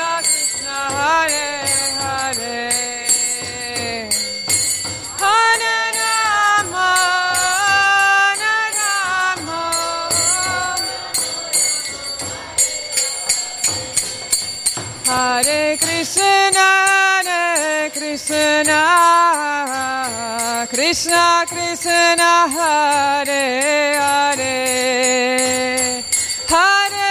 Krishna Krishna Hare Hare Hare Rama Hare Rama Rama Rama Hare Hare Krishna Krishna Krishna Hare Hare Hare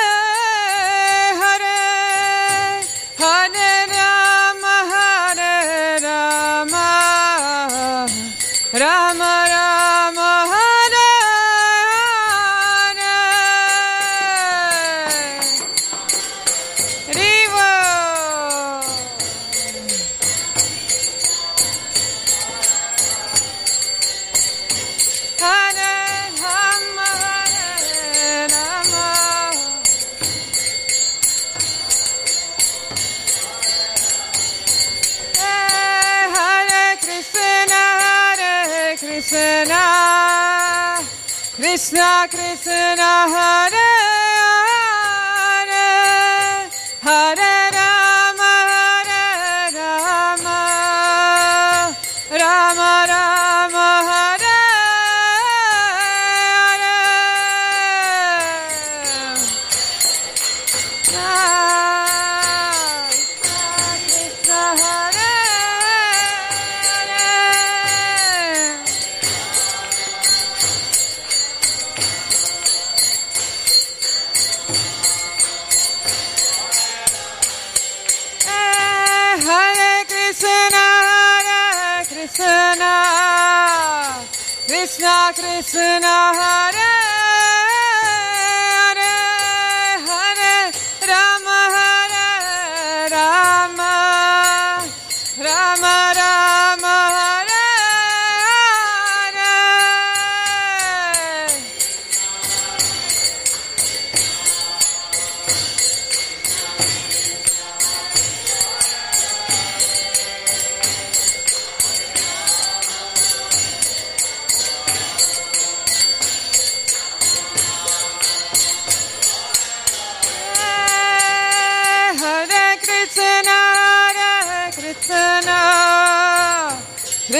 Hare, Hare Rama, Hare Rama, Rama Rama, Hare Hare. Krishna, Krishna,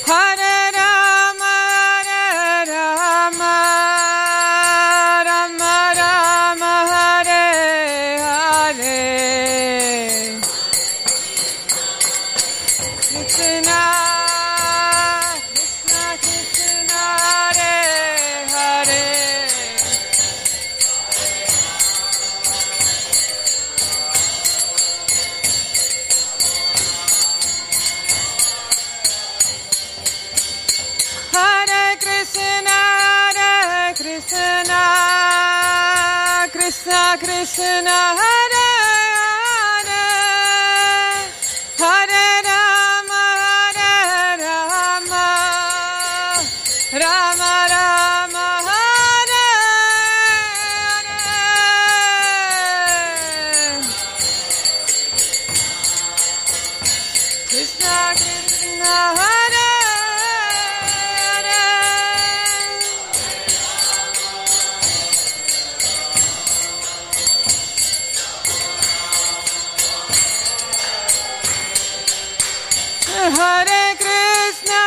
Hare Rama, Hare Rama, Rama Rama, Hare Hare. Krishna, Krishna, Hare. Krishna, Krishna, Krishna, Hare Hare, Hare Rama, Hare Rama, Rama Rama, Hare Hare. Krishna Krishna Hare Hare Hare Rama Hare Rama Rama Rama Hare Hare Krishna Krishna, Krishna, Krishna, Hare Hare, Hare Rama, Hare Rama, Rama Rama, Hare Hare. Krishna, Krishna, Hare. Hare Krishna,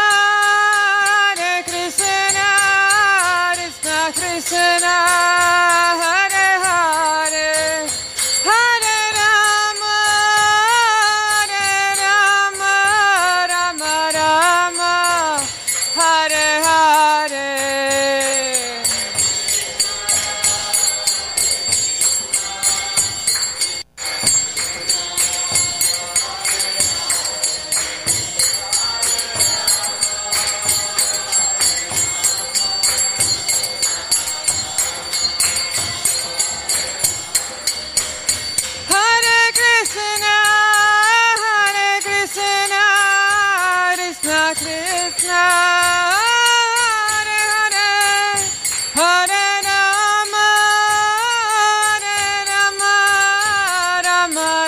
Hare Krishna, Krishna Krishna, Hare Hare, Hare Rama, Hare Rama, Rama Rama, Hare Hare. Jai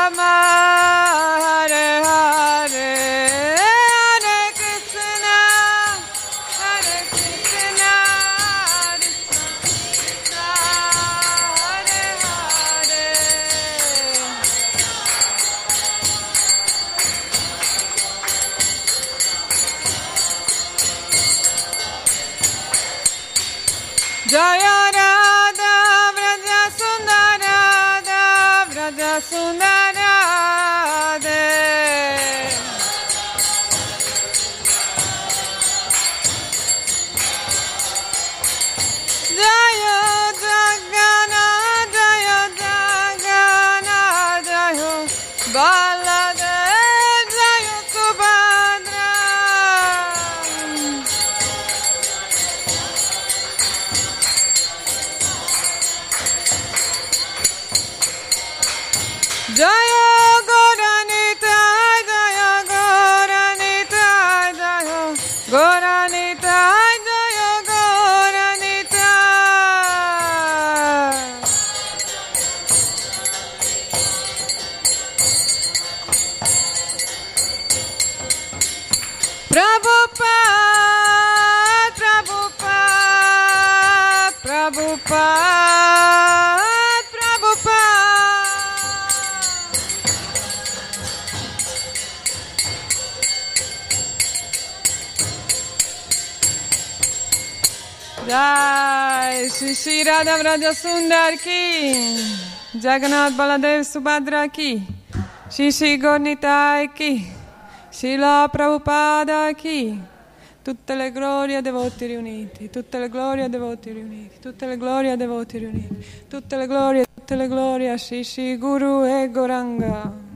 Shri Shri Radha Vraja Sundar ki, Jagannath Baladev Subhadra ki, Shri Shri Gornitai ki, Srila Prabhupada ki, tutte le glorie a devoti riuniti, tutte le glorie a devoti riuniti, tutte le glorie a devoti riuniti, tutte le glorie a Shri Shri Guru e Goranga.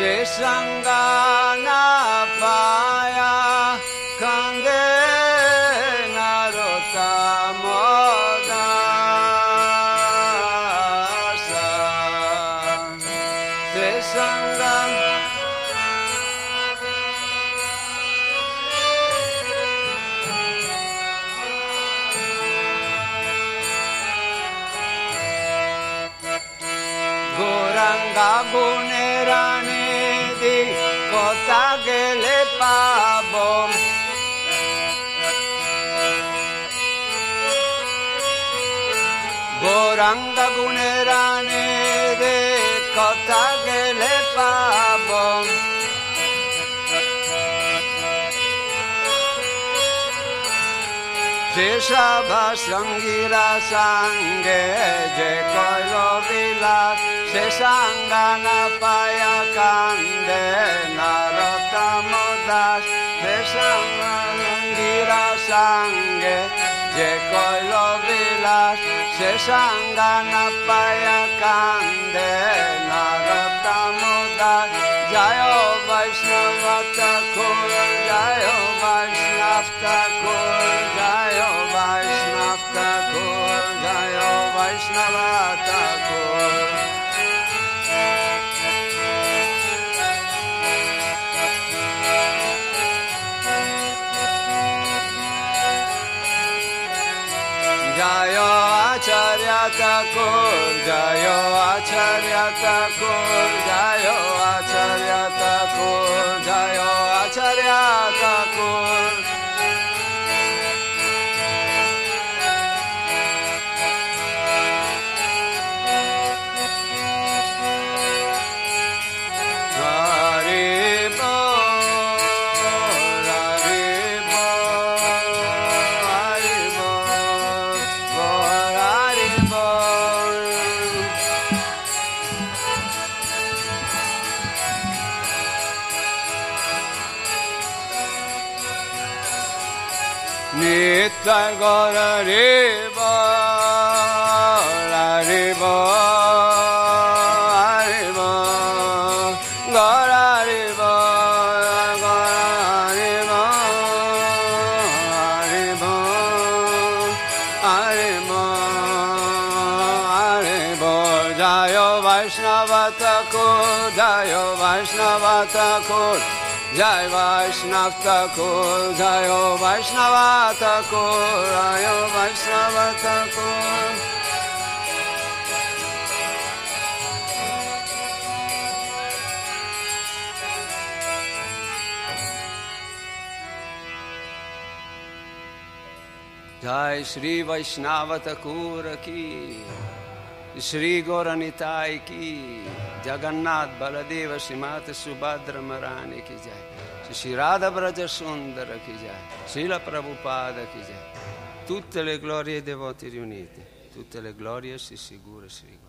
Jai Sangana Paya Kange Narotamodasa Jai Sangana Goranga Gunerani Kota gele pabom Goranga gunerane de kota gele pabom Sesaba sangira sange je koilo vilat sesangana paya kande narotamodas sesaba sangira sange je koilo vilat sesangana paya kande narotamodas jayo vaishnava thakur jayo vaishnava thakur jayo vaishnava thakur jayo vaishnava thakur Jayo Acharya Thakur, Jayo Acharya Thakur, Jayo Acharya Thakur, Jayo Acharya Thakur. Nitya Gaura Riva Riva Riva Gaura Riva Gaura Riva Riva Riva Riva Jayo Vaishnava Thakur Jayo Vaishnava Thakur Jai Vaishnava Thakur, Jayo Vaishnava Thakur, Jayo Vaishnava Thakur. Jai Shri Vaishnava Thakur ki, Shri Gauranitai ki, Jagannath Baladeva Srimati Subhadra Maharani ki jai. Shri Radha Braja Sundara ki jai. Srila Prabhupada ki jai. Tutte le glorie ai devoti riuniti. Tutte le glorie si sicure si rigore.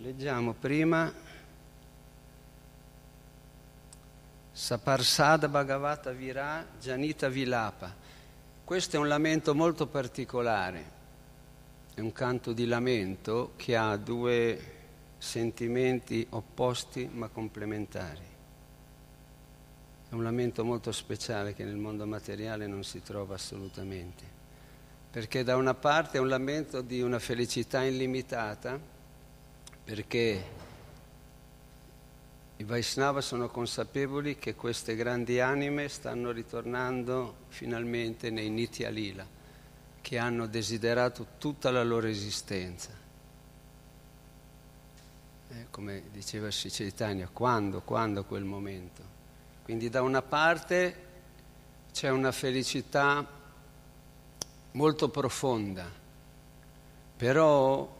Leggiamo prima Saparsada Bhagavata Virā Janita Vilapa. Questo è un lamento molto particolare, è un canto di lamento che ha due sentimenti opposti ma complementari. È un lamento molto speciale che nel mondo materiale non si trova assolutamente, perché da una parte è un lamento di una felicità illimitata perché i Vaishnava sono consapevoli che queste grandi anime stanno ritornando finalmente nei Nitya Lila, che hanno desiderato tutta la loro esistenza. Come diceva Sri Chaitanya, quando quel momento? Quindi da una parte c'è una felicità molto profonda, però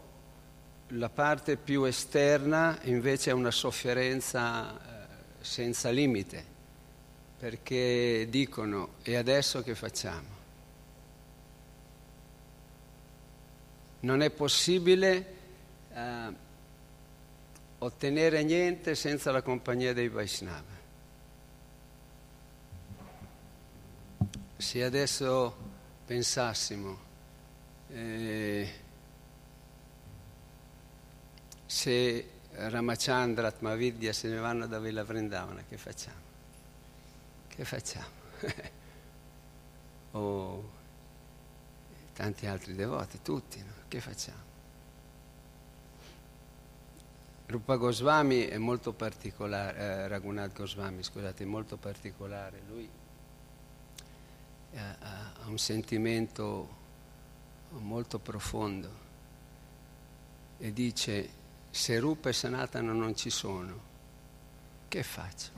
la parte più esterna invece è una sofferenza senza limite, perché dicono: e adesso che facciamo? Non è possibile ottenere niente senza la compagnia dei Vaishnava. Se adesso pensassimo se Ramachandra, Atmavidya se ne vanno da Vela Vrindavana, che facciamo? O tanti altri devoti, tutti, no? Che facciamo? Rupa Goswami è molto particolare, Raghunath Goswami, scusate, è molto particolare. Lui ha un sentimento molto profondo e dice: se Rupa e Sanatana non ci sono, che faccio?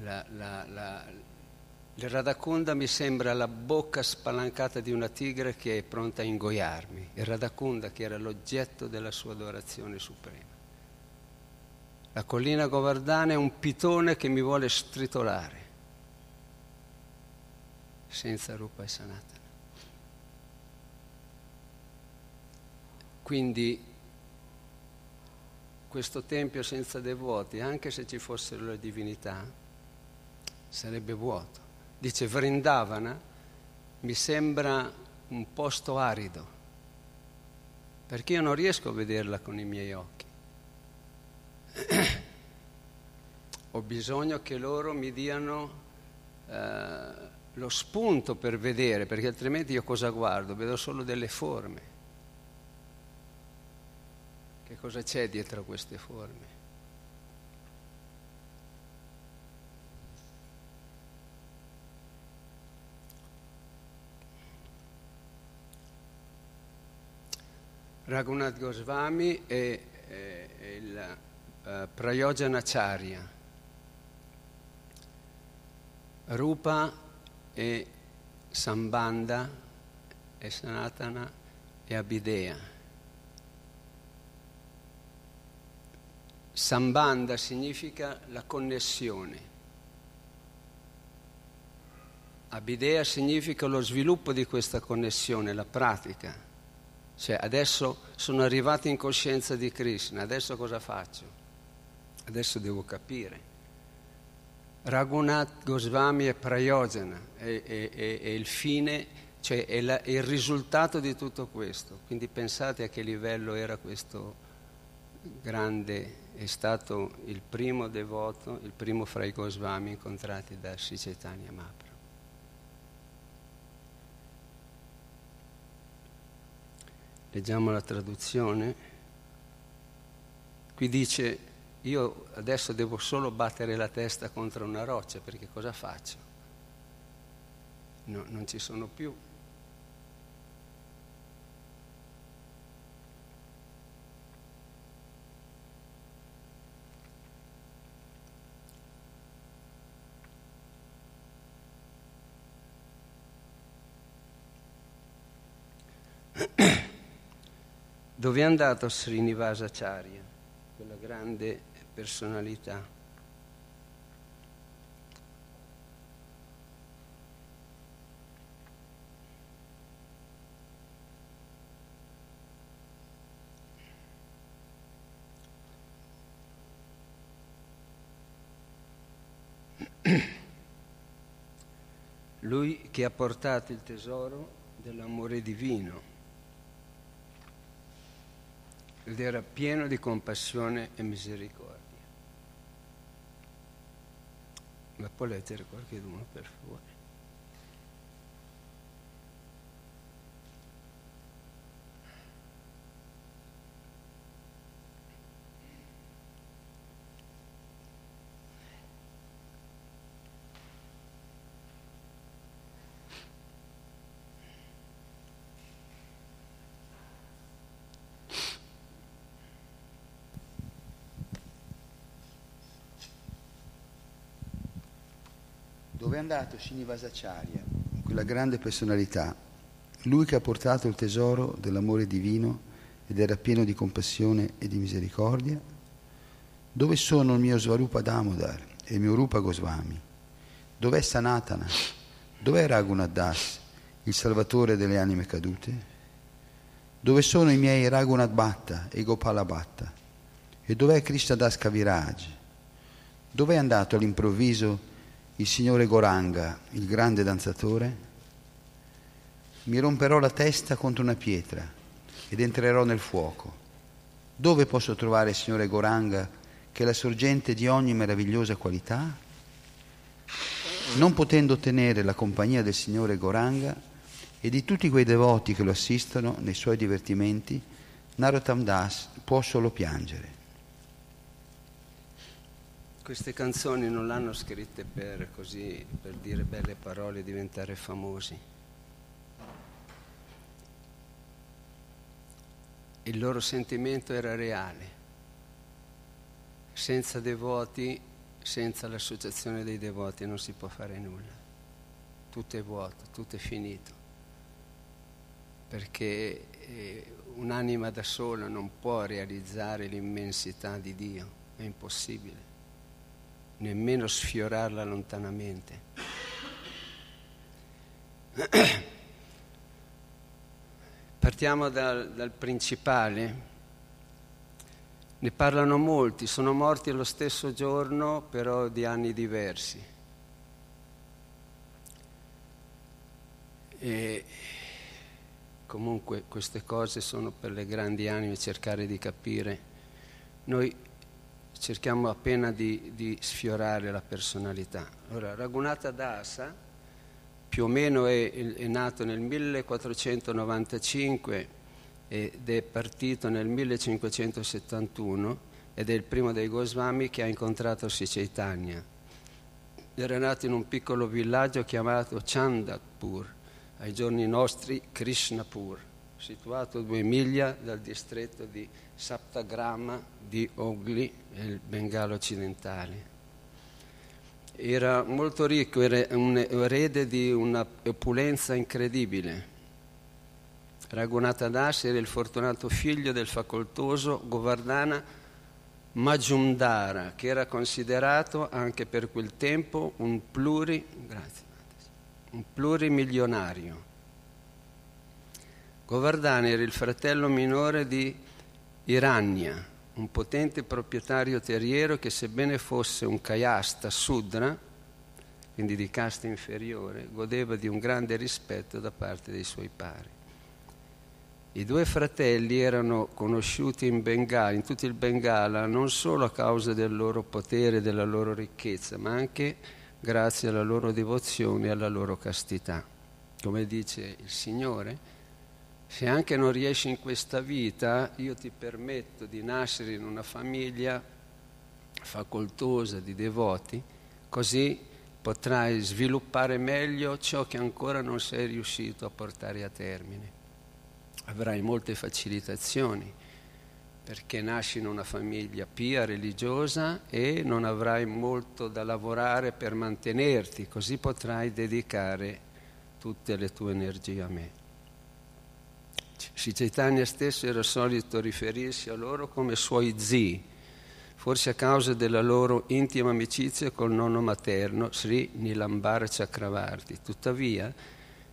Il Radhakunda mi sembra la bocca spalancata di una tigre che è pronta a ingoiarmi. Il Radhakunda, che era l'oggetto della sua adorazione suprema. La collina Govardhana è un pitone che mi vuole stritolare. Senza Rupa e Sanatana. Quindi questo tempio senza devoti, anche se ci fossero le divinità, sarebbe vuoto. Dice: Vrindavana mi sembra un posto arido, perché io non riesco a vederla con i miei occhi. Ho bisogno che loro mi diano lo spunto per vedere, perché altrimenti io cosa guardo? Vedo solo delle forme. Che cosa c'è dietro queste forme? Raghunath Goswami è il Prayojanacharya. Rupa e Sambandha e Sanatana e Abideya. Sambandha significa la connessione. Abideya significa lo sviluppo di questa connessione, la pratica. Cioè, adesso sono arrivato in coscienza di Krishna, adesso cosa faccio? Adesso devo capire. Raghunath Goswami è Prayojana, è il fine, cioè è il risultato di tutto questo. Quindi pensate a che livello era questo grande. È stato il primo devoto, il primo fra i Goswami incontrati da Sri Chaitanya Mahaprabhu. Leggiamo la traduzione. Qui dice: io adesso devo solo battere la testa contro una roccia, perché cosa faccio? No, non ci sono più. Dove è andato Srinivasacharya, quella grande personalità? Lui che ha portato il tesoro dell'amore divino. Ed era pieno di compassione e misericordia. La può leggere qualcuno, per favore? dove è andato Srinivasacharya, quella grande personalità, lui che ha portato il tesoro dell'amore divino ed era pieno di compassione e di misericordia, dove sono il mio Svarupa Damodar e il mio Rupa Goswami? Dov'è Sanatana? Dov'è Raghunath Das, il salvatore delle anime cadute? Dove sono i miei Raghunath Bhatta e Gopala Bhatta? E dov'è Krishna Das Kaviraj? Dov'è andato all'improvviso il signore Goranga, il grande danzatore? Mi romperò la testa contro una pietra ed entrerò nel fuoco. Dove posso trovare il signore Goranga, che è la sorgente di ogni meravigliosa qualità? Non potendo ottenere la compagnia del signore Goranga e di tutti quei devoti che lo assistono nei suoi divertimenti, Narottam Das può solo piangere. Queste canzoni non l'hanno scritte per così, per dire belle parole e diventare famosi. Il loro sentimento era reale. Senza devoti, senza l'associazione dei devoti non si può fare nulla. Tutto è vuoto, tutto è finito. Perché un'anima da sola non può realizzare l'immensità di Dio, è impossibile, nemmeno sfiorarla lontanamente. Partiamo dal principale, ne parlano molti, sono morti lo stesso giorno però di anni diversi. E comunque queste cose sono per le grandi anime cercare di capire. Noi cerchiamo appena di sfiorare la personalità. Allora, Raghunatha Dasa più o meno è nato nel 1495 ed è partito nel 1571 ed è il primo dei Goswami che ha incontrato Sri Chaitanya. Era nato in un piccolo villaggio chiamato Chandatpur, ai giorni nostri Krishnapur, situato 2 miglia dal distretto di Saptagrama di Ogli, nel Bengala occidentale. Era molto ricco, era un erede di una opulenza incredibile. Raghunatha Das era il fortunato figlio del facoltoso Govardhana Majumdara, che era considerato anche per quel tempo un plurimilionario. Govardhana era il fratello minore di Hiranya, un potente proprietario terriero che, sebbene fosse un kayasta sudra, quindi di casta inferiore, godeva di un grande rispetto da parte dei suoi pari. I 2 fratelli erano conosciuti in Bengala, in tutto il Bengala, non solo a causa del loro potere e della loro ricchezza, ma anche grazie alla loro devozione e alla loro castità. Come dice il Signore, se anche non riesci in questa vita, io ti permetto di nascere in una famiglia facoltosa di devoti, così potrai sviluppare meglio ciò che ancora non sei riuscito a portare a termine. Avrai molte facilitazioni, perché nasci in una famiglia pia, religiosa, e non avrai molto da lavorare per mantenerti, così potrai dedicare tutte le tue energie a me. Sri Chaitanya stesso era solito riferirsi a loro come suoi zii, forse a causa della loro intima amicizia col nonno materno Sri Nilambara Chakravarti. Tuttavia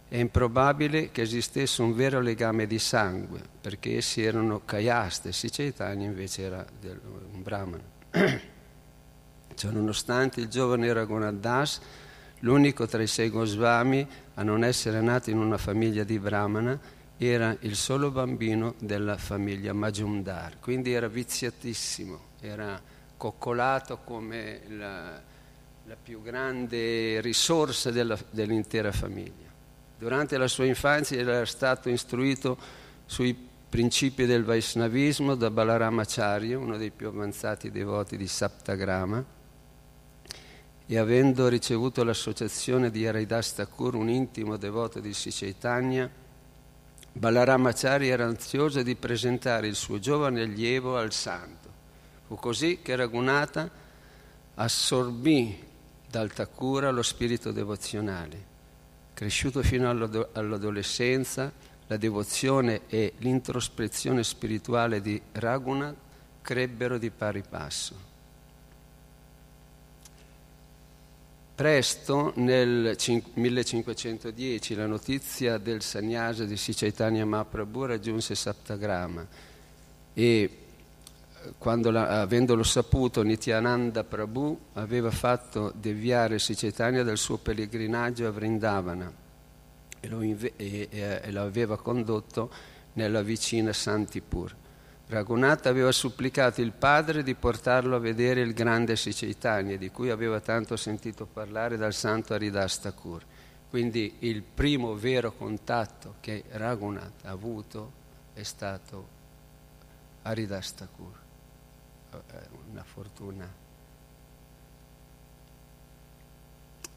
è improbabile che esistesse un vero legame di sangue, perché essi erano kayaste, Sri Chaitanya invece era un brahmana. Ciononostante, il giovane Raghunath Das, l'unico tra i 6 Goswami a non essere nato in una famiglia di brahmana, era il solo bambino della famiglia Majumdar, quindi era viziatissimo, era coccolato come la più grande risorsa dell'intera famiglia. Durante la sua infanzia era stato istruito sui principi del Vaishnavismo da Balaramacharya, uno dei più avanzati devoti di Saptagrama, e avendo ricevuto l'associazione di Haridas Thakur, un intimo devoto di Sri Chaitanya, Balaramacharya era ansioso di presentare il suo giovane allievo al santo. Fu così che Raghunatha assorbì d'Altacura allo spirito devozionale. Cresciuto fino all'adolescenza, la devozione e l'introspezione spirituale di Raghunath crebbero di pari passo. Presto, nel 1510, la notizia del sannyasa di Sri Chaitanya Mahaprabhu raggiunse Saptagrama e, avendolo saputo, Nityananda Prabhu aveva fatto deviare Sri Chaitanya dal suo pellegrinaggio a Vrindavana e lo aveva condotto nella vicina Santipur. Raghunath aveva supplicato il padre di portarlo a vedere il grande Sri Chaitanya, di cui aveva tanto sentito parlare dal santo Haridas Thakur. Quindi il primo vero contatto che Raghunath ha avuto è stato Haridas Thakur. Una fortuna.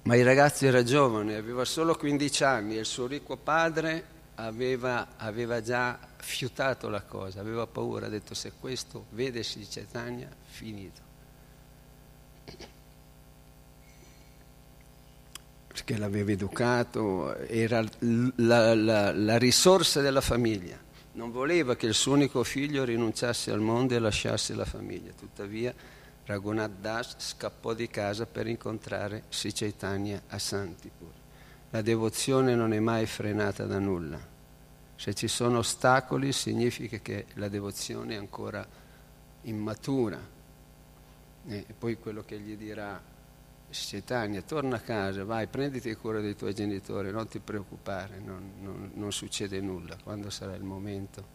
Ma il ragazzo era giovane, aveva solo 15 anni e il suo ricco padre aveva già fiutato la cosa, aveva paura, ha detto: se questo vede Sri Chaitanya, finito. Perché l'aveva educato, era la risorsa della famiglia, non voleva che il suo unico figlio rinunciasse al mondo e lasciasse la famiglia. Tuttavia Raghunath Das scappò di casa per incontrare Sri Chaitanya a Santipur. La devozione non è mai frenata da nulla. Se ci sono ostacoli significa che la devozione è ancora immatura. E poi quello che gli dirà Chaitanya: torna a casa, vai, prenditi cura dei tuoi genitori, non ti preoccupare, non succede nulla, quando sarà il momento.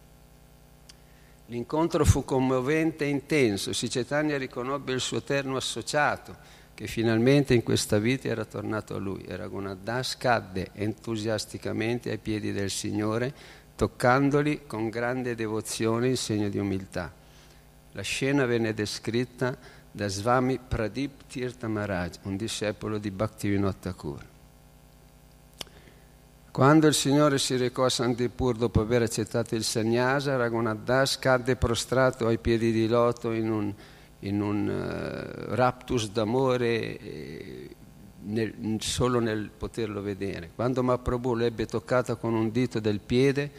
L'incontro fu commovente e intenso. Sri Chaitanya riconobbe il suo eterno associato, che finalmente in questa vita era tornato a lui, e Raghunath Das cadde entusiasticamente ai piedi del Signore, toccandoli con grande devozione in segno di umiltà. La scena venne descritta da Swami Pradip Tirtha Maharaj, un discepolo di Bhaktivinoda Thakur. Quando il Signore si recò a Santipur dopo aver accettato il sannyasa, Raghunath Das cadde prostrato ai piedi di loto in un raptus d'amore solo nel poterlo vedere. Quando Mahaprabhu l'ebbe toccata con un dito del piede,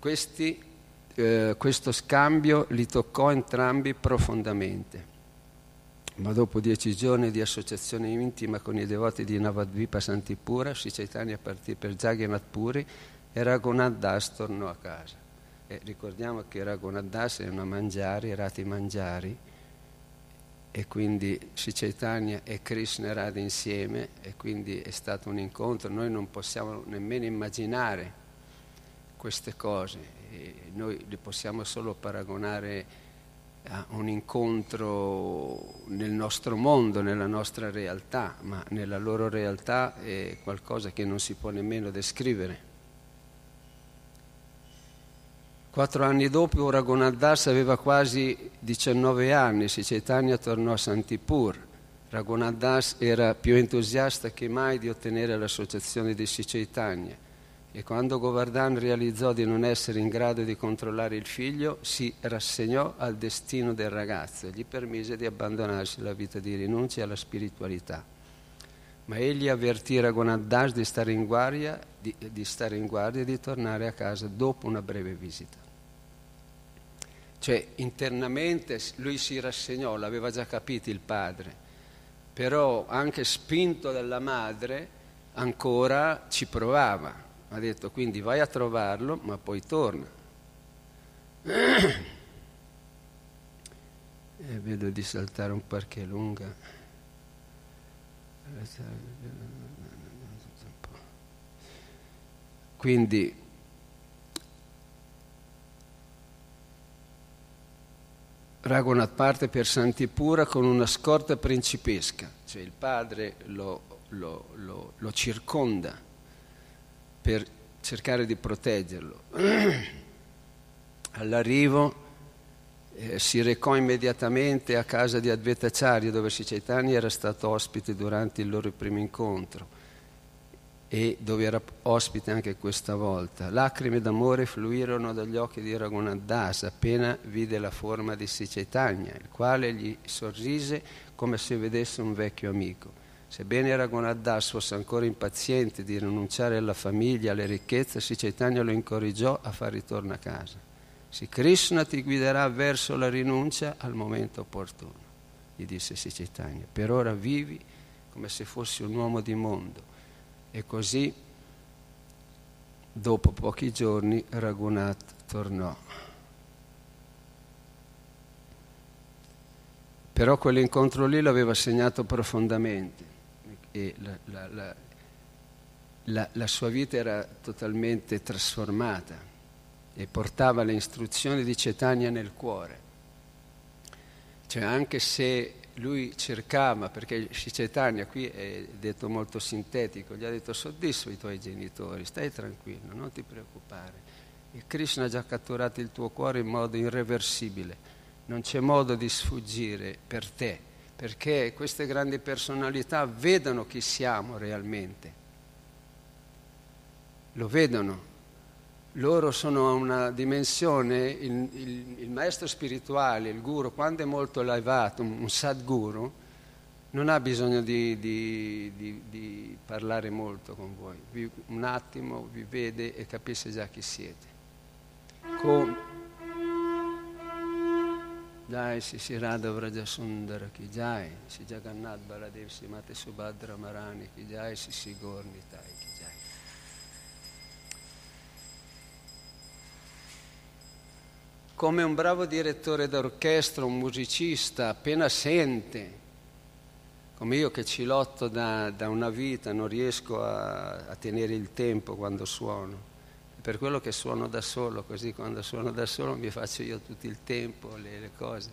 questo scambio li toccò entrambi profondamente. Ma dopo 10 giorni di associazione intima con i devoti di Navadvipa Santipura, Sri Chaitanya partì per Jagannath Puri e Raghunath Das tornò a casa. E ricordiamo che Raghunath Das è una mangiari, Rati Mangiari, e quindi Sri Chaitanya e Krishna Radha insieme, e quindi è stato un incontro. Noi non possiamo nemmeno immaginare queste cose, e noi le possiamo solo paragonare a un incontro nel nostro mondo, nella nostra realtà, ma nella loro realtà è qualcosa che non si può nemmeno descrivere. 4 anni dopo, Raghunath Das aveva quasi 19 anni, Sri Chaitanya tornò a Santipur. Raghunath Das era più entusiasta che mai di ottenere l'associazione di Sri Chaitanya, e quando Govardhan realizzò di non essere in grado di controllare il figlio, si rassegnò al destino del ragazzo e gli permise di abbandonarsi alla vita di rinuncia e alla spiritualità. Ma egli avvertì Raghunath Das di stare in guardia e di tornare a casa dopo una breve visita. Cioè, internamente lui si rassegnò, l'aveva già capito il padre, però anche spinto dalla madre ancora ci provava. Ha detto: quindi vai a trovarlo, ma poi torna. E vedo di saltare un parche lunga. Quindi Raghunath parte per Santipura con una scorta principesca, cioè il padre lo circonda per cercare di proteggerlo. All'arrivo si recò immediatamente a casa di Advaitacharya, dove Sri Chaitanya era stato ospite durante il loro primo incontro, e dove era ospite anche questa volta. Lacrime d'amore fluirono dagli occhi di Raghunath Das appena vide la forma di Sri Chaitanya, il quale gli sorrise come se vedesse un vecchio amico. Sebbene Raghunatha fosse ancora impaziente di rinunciare alla famiglia, alle ricchezze, Sri Chaitanya lo incoraggiò a far ritorno a casa. Sri Krishna ti guiderà verso la rinuncia al momento opportuno, gli disse Sri Chaitanya. Per ora vivi come se fossi un uomo di mondo. E così, dopo pochi giorni, Raghunatha tornò. Però quell'incontro lì lo aveva segnato profondamente. E la sua vita era totalmente trasformata e portava le istruzioni di Chaitanya nel cuore. Cioè, anche se lui cercava, perché Chaitanya qui è detto molto sintetico, gli ha detto: soddisfa i tuoi genitori, stai tranquillo, non ti preoccupare. Il Krishna ha già catturato il tuo cuore in modo irreversibile, non c'è modo di sfuggire per te, perché queste grandi personalità vedono chi siamo realmente, lo vedono. Loro sono a una dimensione, il maestro spirituale, il guru, quando è molto elevato, un sadguru, non ha bisogno di parlare molto con voi. Un attimo vi vede e capisce già chi siete. Jai Sri Radha Vraja Sundara Ki Jai, Sri Jagannath Baladev Sri Mate Subhadra Marani Ki Jai, Sri Gaur Nitai Ki Jai. Come un bravo direttore d'orchestra, un musicista, appena sente, come io che ci lotto da una vita, non riesco a tenere il tempo quando suono. Per quello che suono da solo, così quando suono da solo mi faccio io tutto il tempo, le cose.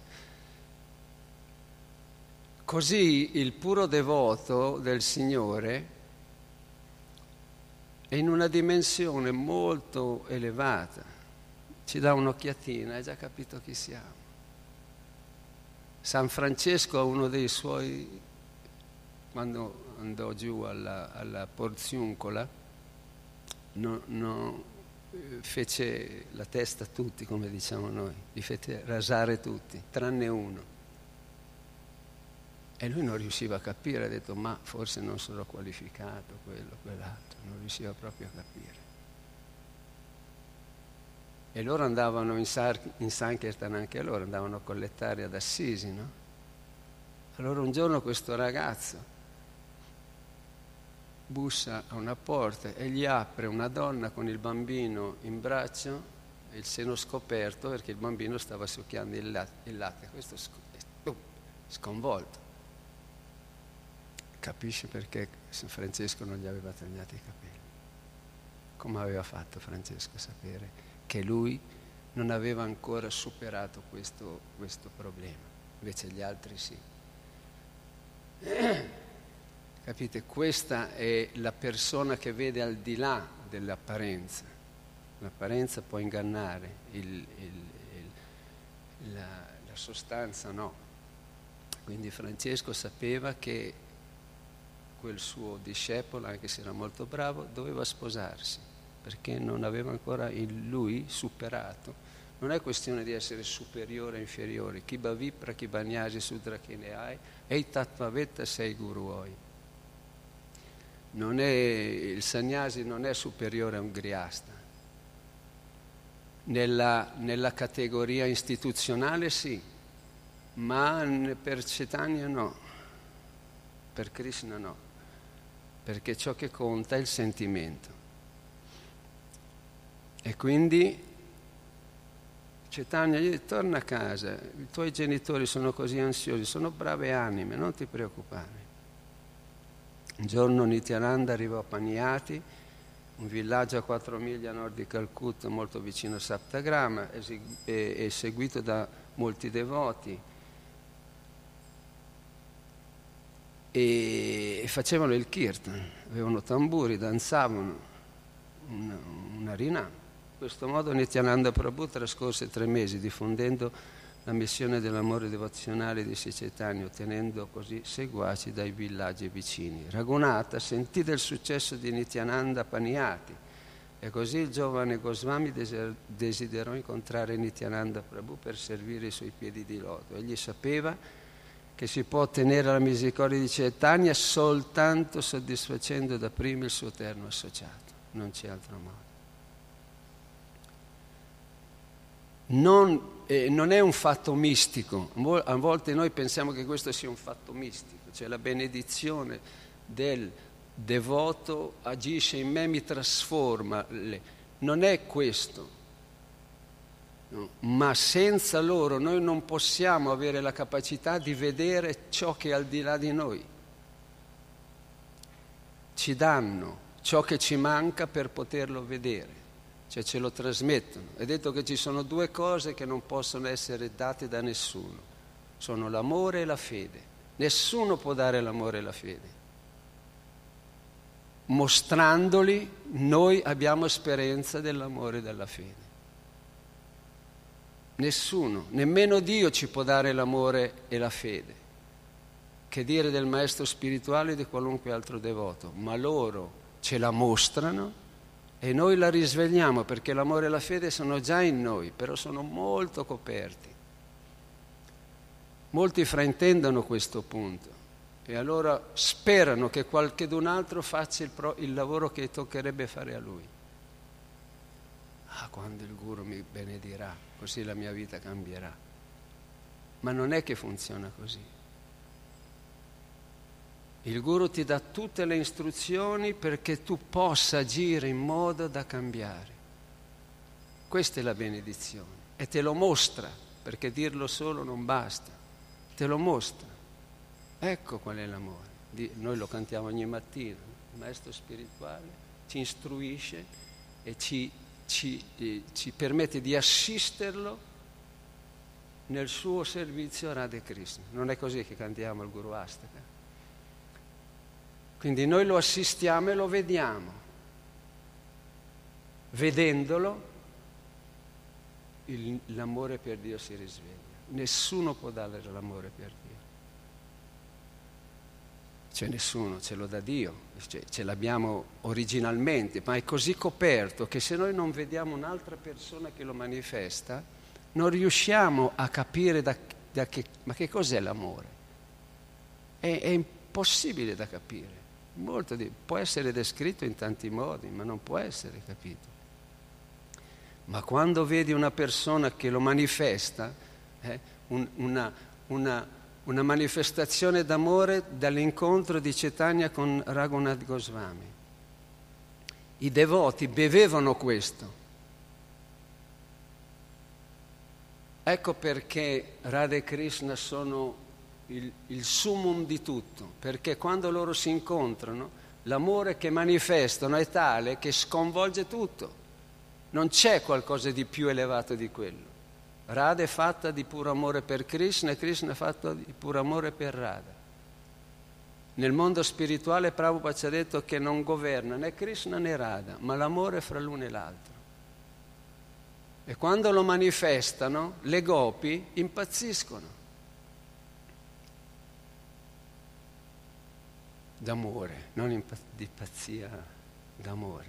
Così il puro devoto del Signore è in una dimensione molto elevata. Ci dà un'occhiatina, hai già capito chi siamo. San Francesco, uno dei suoi, quando andò giù alla Porziuncola, fece la testa a tutti, come diciamo noi, li fece rasare tutti, tranne uno. E lui non riusciva a capire, ha detto: ma forse non sono qualificato, quello, quell'altro, non riusciva proprio a capire. E loro andavano in Sankirtan, anche loro andavano a collettare ad Assisi, no? Allora un giorno questo ragazzo bussa a una porta e gli apre una donna con il bambino in braccio e il seno scoperto, perché il bambino stava succhiando il latte. Questo sconvolto. Capisce perché San Francesco non gli aveva tagliato i capelli. Come aveva fatto Francesco a sapere che lui non aveva ancora superato questo problema? Invece gli altri sì. Capite, questa è la persona che vede al di là dell'apparenza. L'apparenza può ingannare, la sostanza no. Quindi Francesco sapeva che quel suo discepolo, anche se era molto bravo, doveva sposarsi, perché non aveva ancora in lui superato. Non è questione di essere superiore o inferiore. Chi bavipra, chi bagnasi, sudra chi ne hai, e tattvavetta sei guruoi. Il sannyasi non è superiore a un griasta. Nella categoria istituzionale sì, ma per Chaitanya no, per Krishna no, perché ciò che conta è il sentimento. E quindi Chaitanya gli dice: torna a casa, i tuoi genitori sono così ansiosi, sono brave anime, non ti preoccupare. Un giorno Nityananda arrivò a Paniati, un villaggio a 4 miglia a nord di Calcutta, molto vicino a Saptagrama, e seguito da molti devoti. E facevano il kirtan, avevano tamburi, danzavano, una rinà. In questo modo Nityananda Prabhu trascorse 3 mesi diffondendo la missione dell'amore devozionale di Sri Chaitanya, ottenendo così seguaci dai villaggi vicini. Raghunatha sentì del successo di Nityananda Paniati, e così il giovane Goswami desiderò incontrare Nityananda Prabhu per servire i suoi piedi di loto. Egli sapeva che si può ottenere alla misericordia di Cetania soltanto soddisfacendo da prima il suo terno associato. Non c'è altro modo. Non è un fatto mistico. A volte noi pensiamo che questo sia un fatto mistico, cioè la benedizione del devoto agisce in me, mi trasforma. Non è questo, no. Ma senza loro noi non possiamo avere la capacità di vedere ciò che è al di là di noi. Ci danno ciò che ci manca per poterlo vedere, cioè ce lo trasmettono. È detto che ci sono due cose che non possono essere date da nessuno, sono l'amore e la fede. Nessuno può dare l'amore e la fede. Mostrandoli noi abbiamo esperienza dell'amore e della fede. Nessuno, nemmeno Dio ci può dare l'amore e la fede, che dire del maestro spirituale e di qualunque altro devoto, ma loro ce la mostrano e noi la risvegliamo, perché l'amore e la fede sono già in noi, però sono molto coperti. Molti fraintendono questo punto e allora sperano che qualchedun altro faccia il lavoro che toccherebbe fare a lui. Ah, quando il guru mi benedirà, così la mia vita cambierà. Ma non è che funziona così. Il guru ti dà tutte le istruzioni perché tu possa agire in modo da cambiare. Questa è la benedizione. E te lo mostra, perché dirlo solo non basta. Te lo mostra. Ecco qual è l'amore. Noi lo cantiamo ogni mattina. Il maestro spirituale ci istruisce e ci permette di assisterlo nel suo servizio a Radha Krishna. Non è così che cantiamo il Guru Astaka. Quindi noi lo assistiamo e lo vediamo. Vedendolo, l'amore per Dio si risveglia. Nessuno può dare l'amore per Dio. Cioè nessuno, ce lo dà Dio, cioè, ce l'abbiamo originalmente, ma è così coperto che se noi non vediamo un'altra persona che lo manifesta, non riusciamo a capire ma che cos'è l'amore. È impossibile da capire. Può essere descritto in tanti modi, ma non può essere capito. Ma quando vedi una persona che lo manifesta, una manifestazione d'amore dall'incontro di Chaitanya con Raghunath Goswami. I devoti bevevano questo. Ecco perché Radha e Krishna sono il summum di tutto, perché quando loro si incontrano l'amore che manifestano è tale che sconvolge tutto. Non c'è qualcosa di più elevato di quello. Radha è fatta di puro amore per Krishna e Krishna è fatto di puro amore per Radha. Nel mondo spirituale Prabhupada ci ha detto che non governa né Krishna né Radha, ma l'amore fra l'uno e l'altro. E quando lo manifestano le gopi impazziscono d'amore, non di pazzia, d'amore,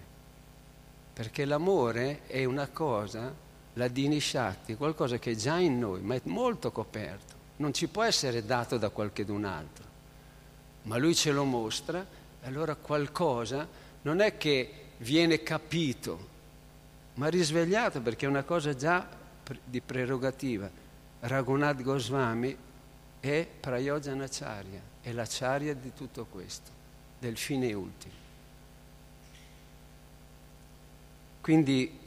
perché l'amore è una cosa, la Dini Shakti, qualcosa che è già in noi, ma è molto coperto, non ci può essere dato da qualchedun altro, ma lui ce lo mostra. Allora qualcosa non è che viene capito ma risvegliato, perché è una cosa già di prerogativa. Raghunath Goswami è Prayojanacharya, è l'acharya di tutto questo, del fine ultimo. Quindi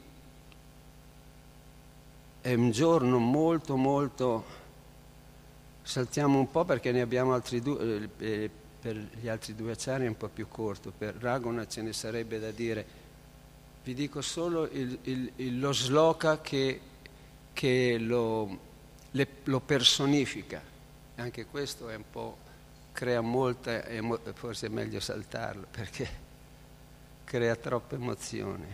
è un giorno molto molto... Saltiamo un po' perché ne abbiamo altri due, per gli altri due acharya è un po' più corto, per Raghunath ce ne sarebbe da dire. Vi dico solo lo sloka che lo personifica. Anche questo è un po'... crea molta, forse è meglio saltarlo perché crea troppe emozioni.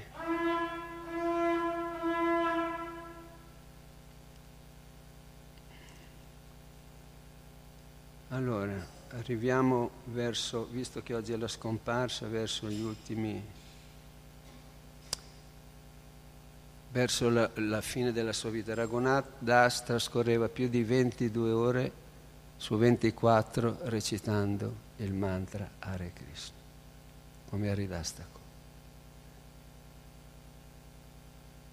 Allora, arriviamo verso, visto che oggi è la scomparsa, verso gli ultimi, verso la fine della sua vita. Raghunath Das trascorreva più di 22 ore su 24 recitando il mantra Hare Krishna. Come Aridastako.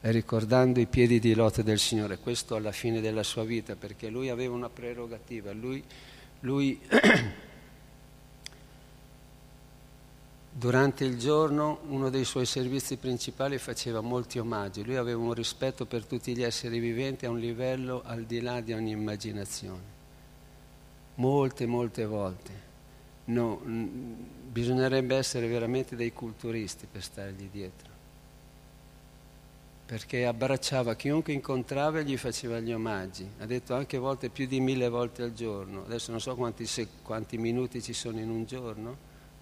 E ricordando i piedi di loto del Signore, questo alla fine della sua vita, perché lui aveva una prerogativa, lui durante il giorno uno dei suoi servizi principali faceva molti omaggi, lui aveva un rispetto per tutti gli esseri viventi a un livello al di là di ogni immaginazione. Molte volte. No, bisognerebbe essere veramente dei culturisti per stargli dietro, perché abbracciava chiunque incontrava e gli faceva gli omaggi, ha detto anche volte più di 1000 volte al giorno. Adesso non so quanti minuti ci sono in un giorno,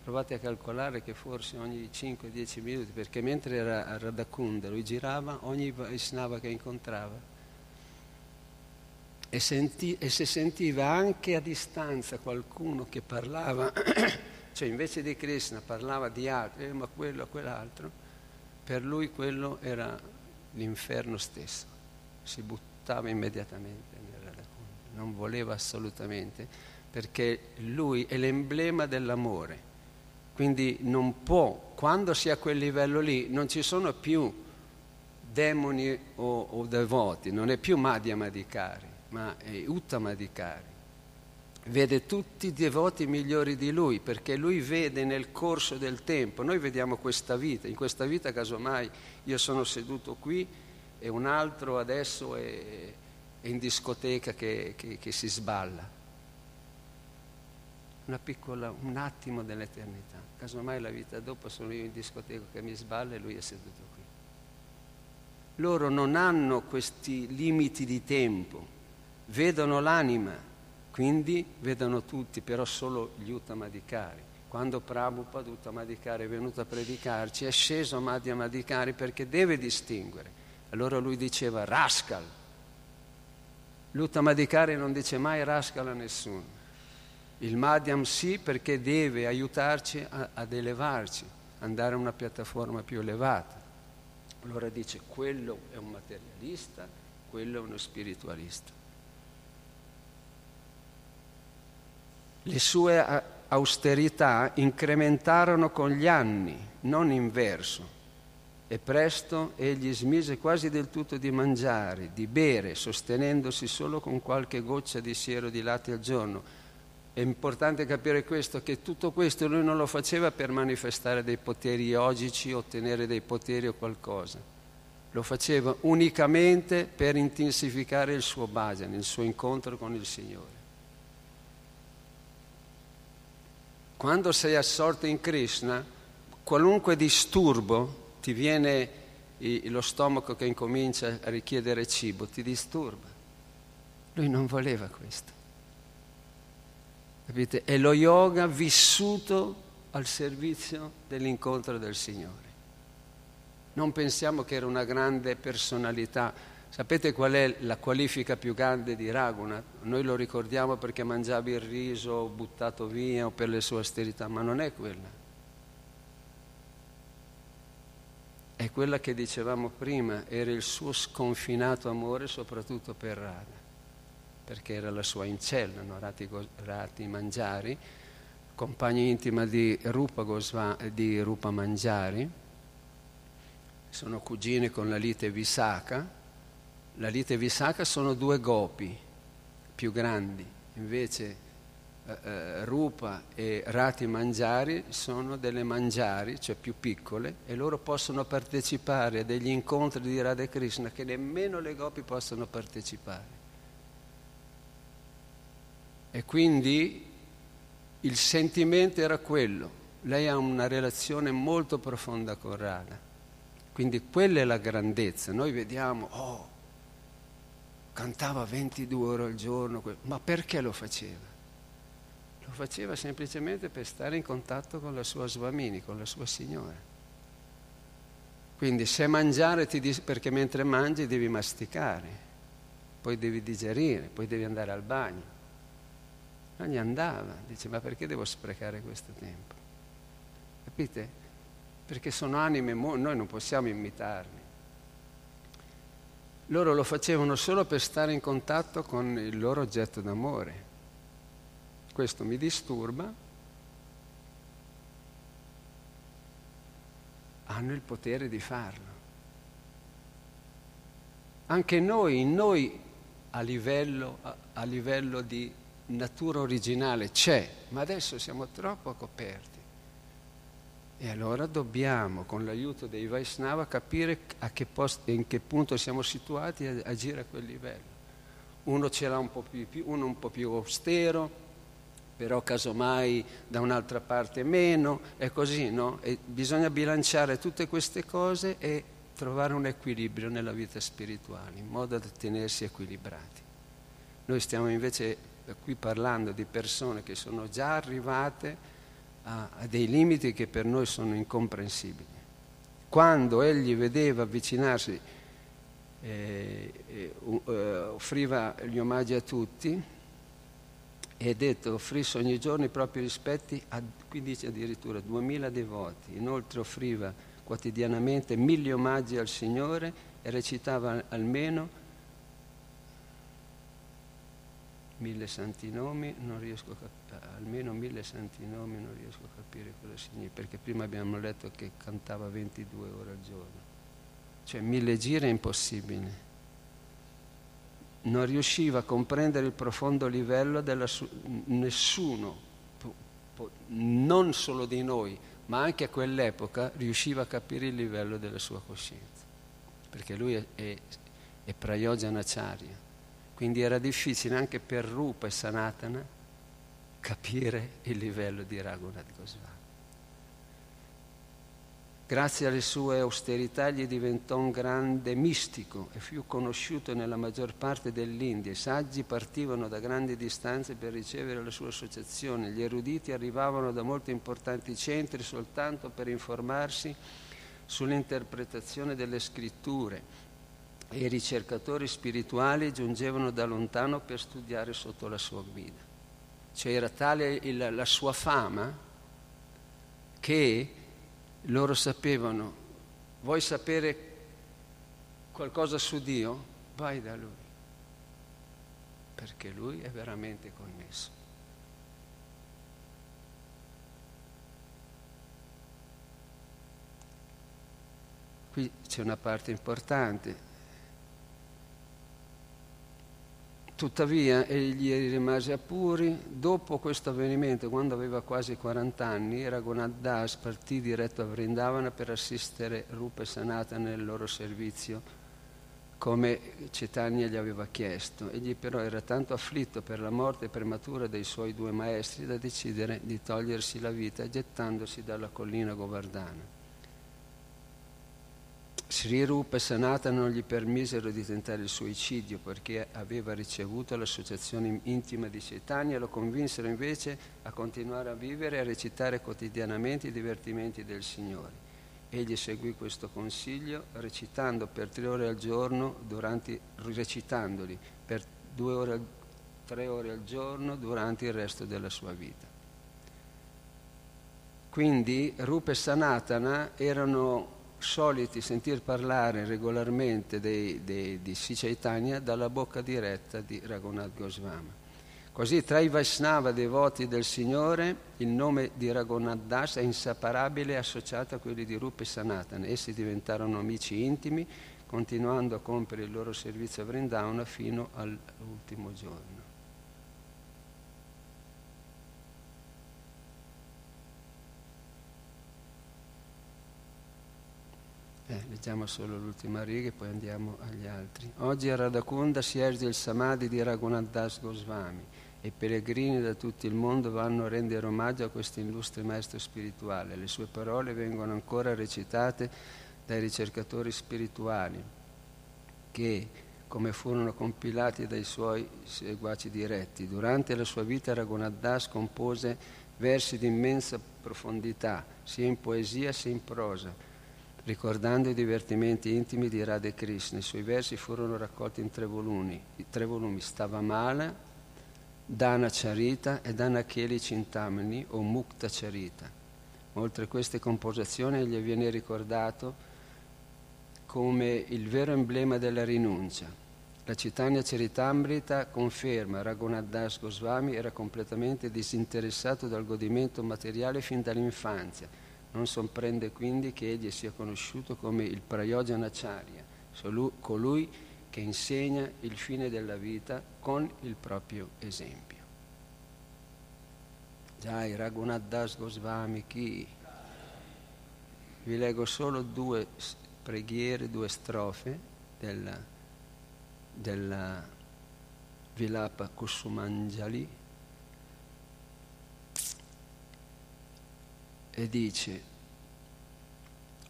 provate a calcolare che forse ogni 5-10 minuti, perché mentre era a Radhakunda lui girava ogni Vaishnava che incontrava. E se sentiva anche a distanza qualcuno che parlava, cioè invece di Krishna parlava di altri, ma quello, quell'altro, per lui quello era l'inferno stesso. Si buttava immediatamente nella Radhakunda, non voleva assolutamente, perché lui è l'emblema dell'amore. Quindi non può, quando si è a quel livello lì, non ci sono più demoni o devoti, non è più Madhyamadikari, ma è Uttamadikari, vede tutti i devoti migliori di lui, perché lui vede nel corso del tempo. Noi vediamo questa vita, in questa vita casomai io sono seduto qui e un altro adesso è in discoteca che si sballa. Un attimo dell'eternità, casomai la vita dopo sono io in discoteca che mi sballa e lui è seduto qui. Loro non hanno questi limiti di tempo. Vedono l'anima, quindi vedono tutti, però solo gli Uttamadikari. Quando Prabhupada Uttamadikari è venuto a predicarci, è sceso Madhyamadikari perché deve distinguere. Allora lui diceva Raskal. L'Uttamadikari non dice mai Raskal a nessuno. Il Madhyam sì, perché deve aiutarci ad elevarci, andare a una piattaforma più elevata. Allora dice quello è un materialista, quello è uno spiritualista. Le sue austerità incrementarono con gli anni, non inverso, e presto egli smise quasi del tutto di mangiare, di bere, sostenendosi solo con qualche goccia di siero di latte al giorno. È importante capire questo, che tutto questo lui non lo faceva per manifestare dei poteri yogici, ottenere dei poteri o qualcosa. Lo faceva unicamente per intensificare il suo bhajan, il suo incontro con il Signore. Quando sei assorto in Krishna, qualunque disturbo ti viene, lo stomaco che incomincia a richiedere cibo, ti disturba. Lui non voleva questo. Capite? È lo yoga vissuto al servizio dell'incontro del Signore. Non pensiamo che era una grande personalità. Sapete qual è la qualifica più grande di Raghunath? Noi lo ricordiamo perché mangiava il riso buttato via o per le sue austerità, ma non è quella. È quella che dicevamo prima, era il suo sconfinato amore soprattutto per Radha, perché era la sua incella, no? Rati Manjari, compagna intima di Rupa Manjari, sono cugine con la Lita e Visakha. La Lita e Visakha sono due gopi più grandi, invece Rupa e Rati Manjari sono delle mangiari, cioè più piccole, e loro possono partecipare a degli incontri di Radha e Krishna che nemmeno le gopi possono partecipare. E quindi il sentimento era quello. Lei ha una relazione molto profonda con Radha, quindi quella è la grandezza. Noi vediamo, cantava 22 ore al giorno, ma perché lo faceva? Lo faceva semplicemente per stare in contatto con la sua Swamini, con la sua signora. Quindi se mangiare perché mentre mangi devi masticare, poi devi digerire, poi devi andare al bagno. Non gli andava, dice ma perché devo sprecare questo tempo? Capite? Perché sono anime, noi non possiamo imitarle. Loro lo facevano solo per stare in contatto con il loro oggetto d'amore. questo mi disturba, hanno il potere di farlo. Anche noi a livello di natura originale c'è, ma adesso siamo troppo coperti. E allora dobbiamo, con l'aiuto dei Vaishnava, capire a che posto, in che punto siamo situati e agire a quel livello. Uno ce l'ha un po' più austero, però casomai da un'altra parte meno, è così, no? E bisogna bilanciare tutte queste cose e trovare un equilibrio nella vita spirituale, in modo da tenersi equilibrati. Noi stiamo invece qui parlando di persone che sono già arrivate a dei limiti che per noi sono incomprensibili. Quando egli vedeva avvicinarsi, offriva gli omaggi a tutti, e detto, offrisse ogni giorno i propri rispetti a, qui dice addirittura, 2000 devoti. Inoltre offriva quotidianamente 1000 omaggi al Signore e recitava almeno 1000 santi nomi. Almeno 1000 santi nomi, non riesco a capire cosa significa, perché prima abbiamo letto che cantava 22 ore al giorno, cioè 1000 giri è impossibile. Non riusciva a comprendere il profondo livello della nessuno, non solo di noi, ma anche a quell'epoca riusciva a capire il livello della sua coscienza, perché lui è Prayojanacharya, quindi era difficile anche per Rupa e Sanatana capire il livello di Raghunath Goswami. Grazie alle sue austerità gli diventò un grande mistico e fu conosciuto nella maggior parte dell'India. I saggi partivano da grandi distanze per ricevere la sua associazione. Gli eruditi arrivavano da molto importanti centri soltanto per informarsi sull'interpretazione delle scritture, e i ricercatori spirituali giungevano da lontano per studiare sotto la sua guida. Cioè era tale la sua fama che loro sapevano, vuoi sapere qualcosa su Dio? Vai da Lui, perché Lui è veramente connesso. Qui c'è una parte importante. Tuttavia egli rimase a Puri. Dopo questo avvenimento, quando aveva quasi 40 anni, Raghunath Das partì diretto a Vrindavana per assistere Rupa e Sanatana nel loro servizio, come Chaitanya gli aveva chiesto. Egli però era tanto afflitto per la morte prematura dei suoi due maestri da decidere di togliersi la vita gettandosi dalla collina Govardhana. Sri Rupa e Sanatana non gli permisero di tentare il suicidio perché aveva ricevuto l'associazione intima di Chaitanya, e lo convinsero invece a continuare a vivere e a recitare quotidianamente i divertimenti del Signore. Egli seguì questo consiglio recitando per 3 ore al giorno, recitandoli per 3 ore al giorno durante il resto della sua vita. Quindi Rupa e Sanatana erano soliti sentir parlare regolarmente di Sri Chaitanya dalla bocca diretta di Raghunath Goswami. Così tra i Vaishnava devoti del Signore il nome di Raghunath Das è inseparabile e associato a quelli di Rupa e Sanatana. Essi diventarono amici intimi, continuando a compiere il loro servizio a Vrindavana fino all'ultimo giorno. Leggiamo solo l'ultima riga e poi andiamo agli altri. Oggi a Radhakunda si erge il Samadhi di Raghunath Das Goswami e pellegrini da tutto il mondo vanno a rendere omaggio a questo illustre maestro spirituale. Le sue parole vengono ancora recitate dai ricercatori spirituali che, come furono compilati dai suoi seguaci diretti. Durante la sua vita Raghunath Das compose versi di immensa profondità, sia in poesia sia in prosa, ricordando i divertimenti intimi di Radha Krishna. I suoi versi furono raccolti in 3 volumi, Stavamala, Dana Charita e Dana Keli Cintamani o Mukta Charita. Oltre a queste composizioni gli viene ricordato come il vero emblema della rinuncia. La Chaitanya Charitamrita conferma Raghunath Das Goswami era completamente disinteressato dal godimento materiale fin dall'infanzia. Non sorprende quindi che egli sia conosciuto come il Prayojanacharya, colui che insegna il fine della vita con il proprio esempio. Jai Raghunath Das Goswami Ki. Vi leggo solo due preghiere, due strofe della Vilapa Kusumanjali, e dice: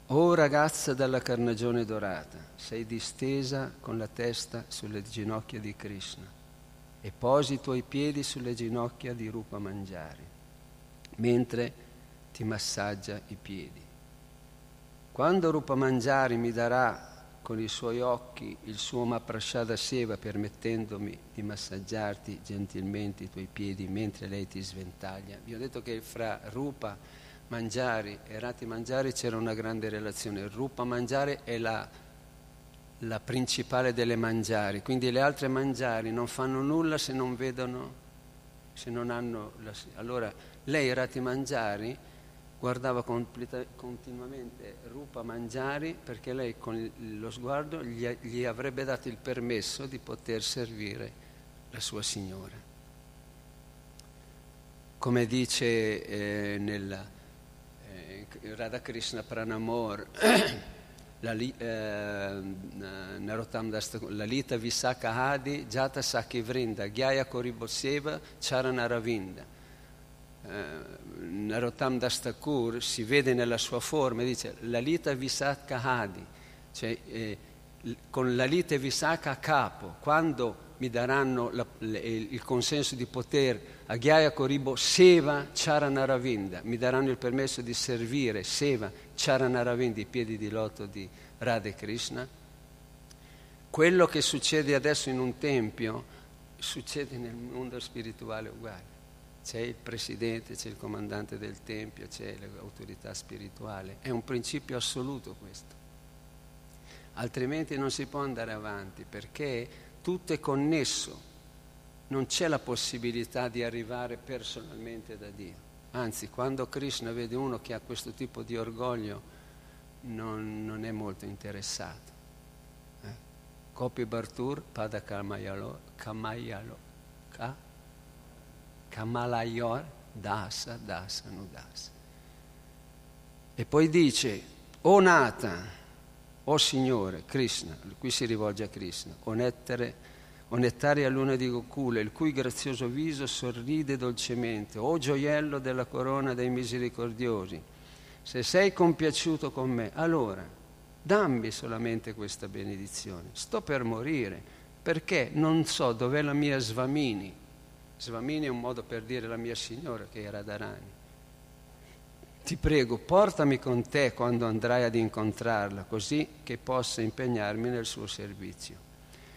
«O ragazza dalla carnagione dorata, sei distesa con la testa sulle ginocchia di Krishna e posi i tuoi piedi sulle ginocchia di Rupa Manjari, mentre ti massaggia i piedi. Quando Rupa Manjari mi darà con i suoi occhi il suo Mahaprasada Seva, permettendomi di massaggiarti gentilmente i tuoi piedi mentre lei ti sventaglia». Vi ho detto che fra Rupa Manjari e Rati Manjari c'era una grande relazione. Rupa Manjari è la principale delle Manjari, quindi le altre Manjari non fanno nulla se non vedono, se non hanno la... Allora lei, Rati Manjari, guardava continuamente Rupa Manjari, perché lei con lo sguardo gli avrebbe dato il permesso di poter servire la sua signora. Come dice Radhakrishna Pranamor, Narottam Das Lalita Visakahadi Jata Sakivrinda Gyaya Koriboseva Charana Ravinda. Narottam Das Thakur si vede nella sua forma e dice Lalita Visakha Hadi, cioè con Lalita Visakha a capo, quando mi daranno il consenso di poter Agyaya Koribo Seva Charanaravinda, mi daranno il permesso di servire Seva Charanaravinda, i piedi di loto di Radha Krishna. Quello che succede adesso in un tempio succede nel mondo spirituale uguale. C'è il presidente, c'è il comandante del tempio, c'è l'autorità spirituale. È un principio assoluto questo. Altrimenti non si può andare avanti, perché tutto è connesso. Non c'è la possibilità di arrivare personalmente da Dio. Anzi, quando Krishna vede uno che ha questo tipo di orgoglio, non è molto interessato. Kopi Bartur, Pada Kamayalo, Kamalayor Dasa Dasa Nudasa. E poi dice: «O nata, o Signore Krishna», qui si rivolge a Krishna, «o nettaria luna di Gokula, il cui grazioso viso sorride dolcemente, o gioiello della corona dei misericordiosi, se sei compiaciuto con me, allora dammi solamente questa benedizione. Sto per morire, perché non so dov'è la mia Svamini». Svamini è un modo per dire la mia signora, che era Radharani. «Ti prego, portami con te quando andrai ad incontrarla, così che possa impegnarmi nel suo servizio».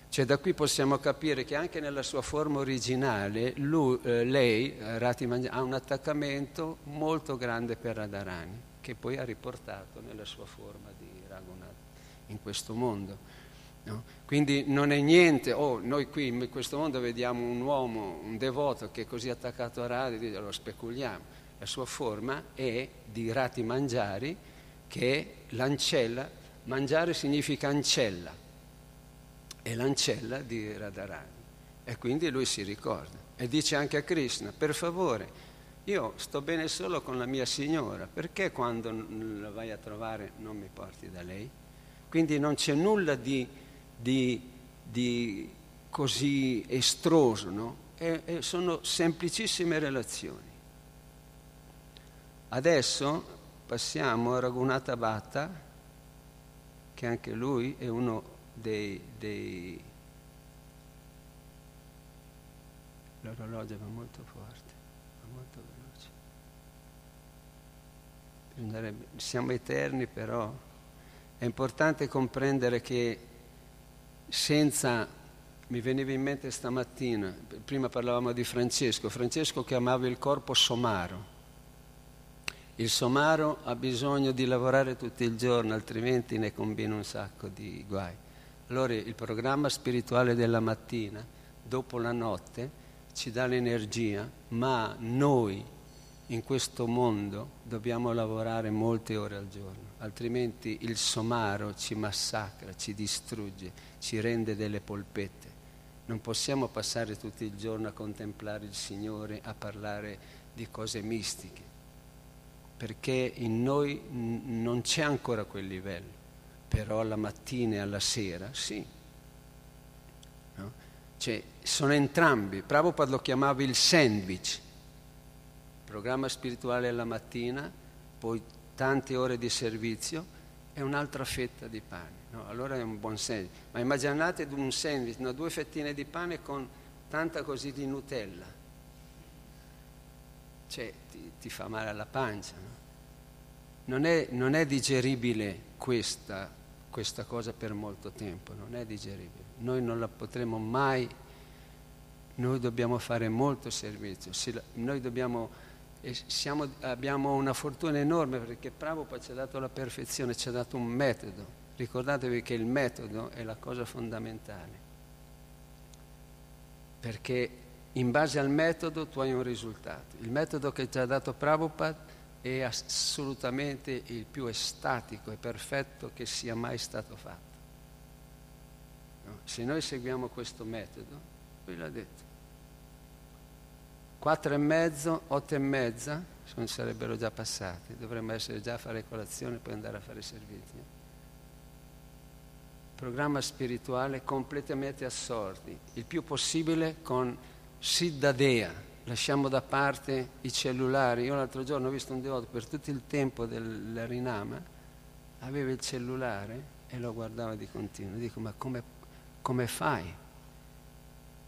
Cioè, da qui possiamo capire che anche nella sua forma originale lei, Rati Manjari, ha un attaccamento molto grande per Radharani, che poi ha riportato nella sua forma di Raghunath in questo mondo. No? Quindi non è niente, noi qui in questo mondo vediamo un uomo, un devoto che è così attaccato a Radha, lo speculiamo. La sua forma è di Rati Manjari, che è l'ancella. Mangiare significa ancella, è l'ancella di Radharani, e quindi lui si ricorda e dice anche a Krishna: «Per favore, io sto bene solo con la mia signora, perché quando la vai a trovare non mi porti da lei?». Quindi non c'è nulla di così estroso, no? Sono semplicissime relazioni. Adesso passiamo a Raghunath Bhatta, che anche lui è uno dei... L'orologio va molto forte, va molto veloce. Siamo eterni, però è importante comprendere che senza... Mi veniva in mente stamattina, prima parlavamo di Francesco chiamava il corpo somaro. Il somaro ha bisogno di lavorare tutto il giorno, altrimenti ne combina un sacco di guai. Allora il programma spirituale della mattina, dopo la notte, ci dà l'energia, ma noi in questo mondo dobbiamo lavorare molte ore al giorno, altrimenti il somaro ci massacra, ci distrugge, ci rende delle polpette. Non possiamo passare tutto il giorno a contemplare il Signore, a parlare di cose mistiche, perché in noi non c'è ancora quel livello, però alla mattina e alla sera sì. No? Cioè, sono entrambi. Prabhupada lo chiamava il sandwich: programma spirituale alla mattina, poi tante ore di servizio e un'altra fetta di pane. No, allora è un buon sandwich. Ma immaginate un sandwich, no, due fettine di pane con tanta così di Nutella, cioè ti fa male alla pancia, no? Non è digeribile questa cosa per molto tempo, non è digeribile. Noi non la potremo mai, noi dobbiamo fare molto servizio, noi dobbiamo... abbiamo una fortuna enorme perché Prabhupada ci ha dato la perfezione, ci ha dato un metodo. Ricordatevi che il metodo è la cosa fondamentale, perché in base al metodo tu hai un risultato. Il metodo che ci ha dato Prabhupada è assolutamente il più estatico e perfetto che sia mai stato fatto. No? Se noi seguiamo questo metodo, lui l'ha detto, 4:30, 8:30, non sarebbero già passati, dovremmo essere già a fare colazione e poi andare a fare servizio. Programma spirituale completamente assorti, il più possibile con Siddhadea, lasciamo da parte i cellulari. Io l'altro giorno ho visto un devoto, per tutto il tempo del Rinama aveva il cellulare e lo guardava di continuo. Dico, ma come fai?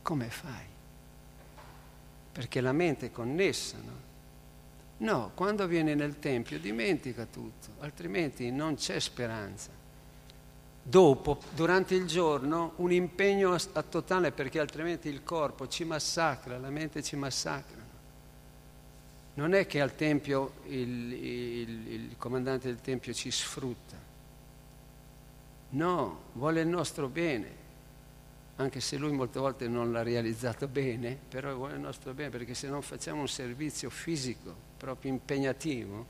Come fai? Perché la mente è connessa, no? No, quando viene nel tempio dimentica tutto, altrimenti non c'è speranza. Dopo, durante il giorno, un impegno a totale, perché altrimenti il corpo ci massacra, la mente ci massacra. Non è che al tempio il comandante del tempio ci sfrutta. No, vuole il nostro bene, anche se lui molte volte non l'ha realizzato bene, però vuole il nostro bene, perché se non facciamo un servizio fisico proprio impegnativo,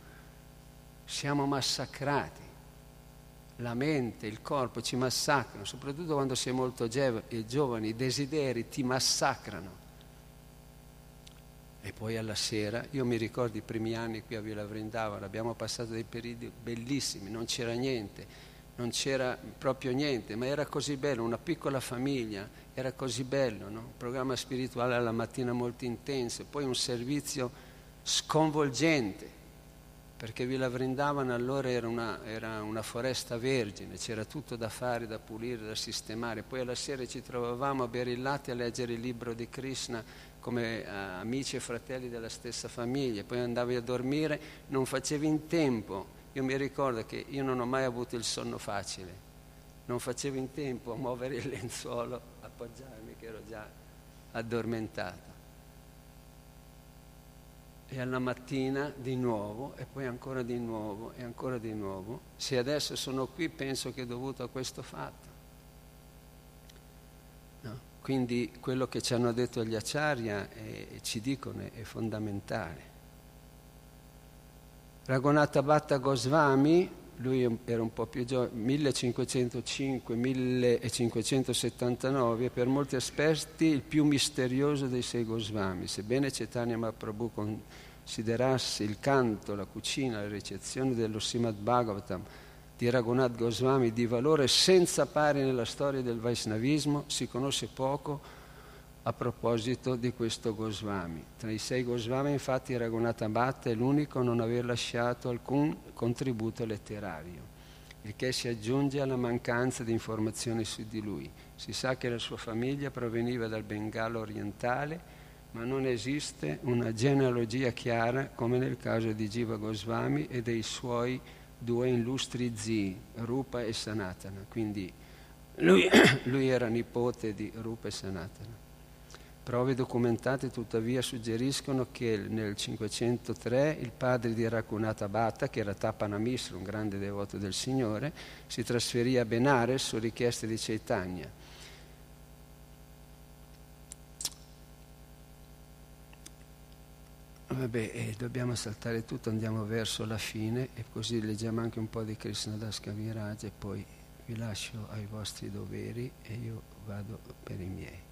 siamo massacrati. La mente, il corpo ci massacrano, soprattutto quando sei molto giovane, i desideri ti massacrano. E poi alla sera, io mi ricordo i primi anni qui a Villa Vrindavan, abbiamo passato dei periodi bellissimi, non c'era niente, non c'era proprio niente, ma era così bello, una piccola famiglia, era così bello, no? Un programma spirituale alla mattina molto intenso, poi un servizio sconvolgente, perché Villa Vrindavan allora era una foresta vergine, c'era tutto da fare, da pulire, da sistemare. Poi alla sera ci trovavamo a bere il latte e a leggere il libro di Krishna come amici e fratelli della stessa famiglia. Poi andavi a dormire, non facevi in tempo. Io mi ricordo che io non ho mai avuto il sonno facile, non facevo in tempo a muovere il lenzuolo, appoggiarmi che ero già addormentato. E alla mattina di nuovo, e poi ancora di nuovo, e ancora di nuovo. Se adesso sono qui penso che è dovuto a questo fatto. No? Quindi quello che ci hanno detto gli acharya e ci dicono è fondamentale. Raghunatha Bhatta Goswami, lui era un po' più giovane, 1505-1579, è per molti aspetti il più misterioso dei sei Goswami. Sebbene Chaitanya Mahaprabhu considerasse il canto, la cucina, la recitazione dello Srimad Bhagavatam di Raghunatha Goswami di valore senza pari nella storia del Vaishnavismo, si conosce poco a proposito di questo Goswami. Tra i sei Goswami, infatti, Raghunatha Bhatta è l'unico a non aver lasciato alcun contributo letterario, il che si aggiunge alla mancanza di informazioni su di lui. Si sa che la sua famiglia proveniva dal Bengala orientale, ma non esiste una genealogia chiara come nel caso di Jiva Goswami e dei suoi due illustri zii, Rupa e Sanatana. Quindi lui era nipote di Rupa e Sanatana. Prove documentate tuttavia suggeriscono che nel 503 il padre di Raghunatha Bhatta, che era Tappana Mishra, un grande devoto del Signore, si trasferì a Benares su richiesta di Chaitanya. Vabbè, dobbiamo saltare tutto, andiamo verso la fine e così leggiamo anche un po' di Krishnadas Kaviraj e poi vi lascio ai vostri doveri e io vado per i miei.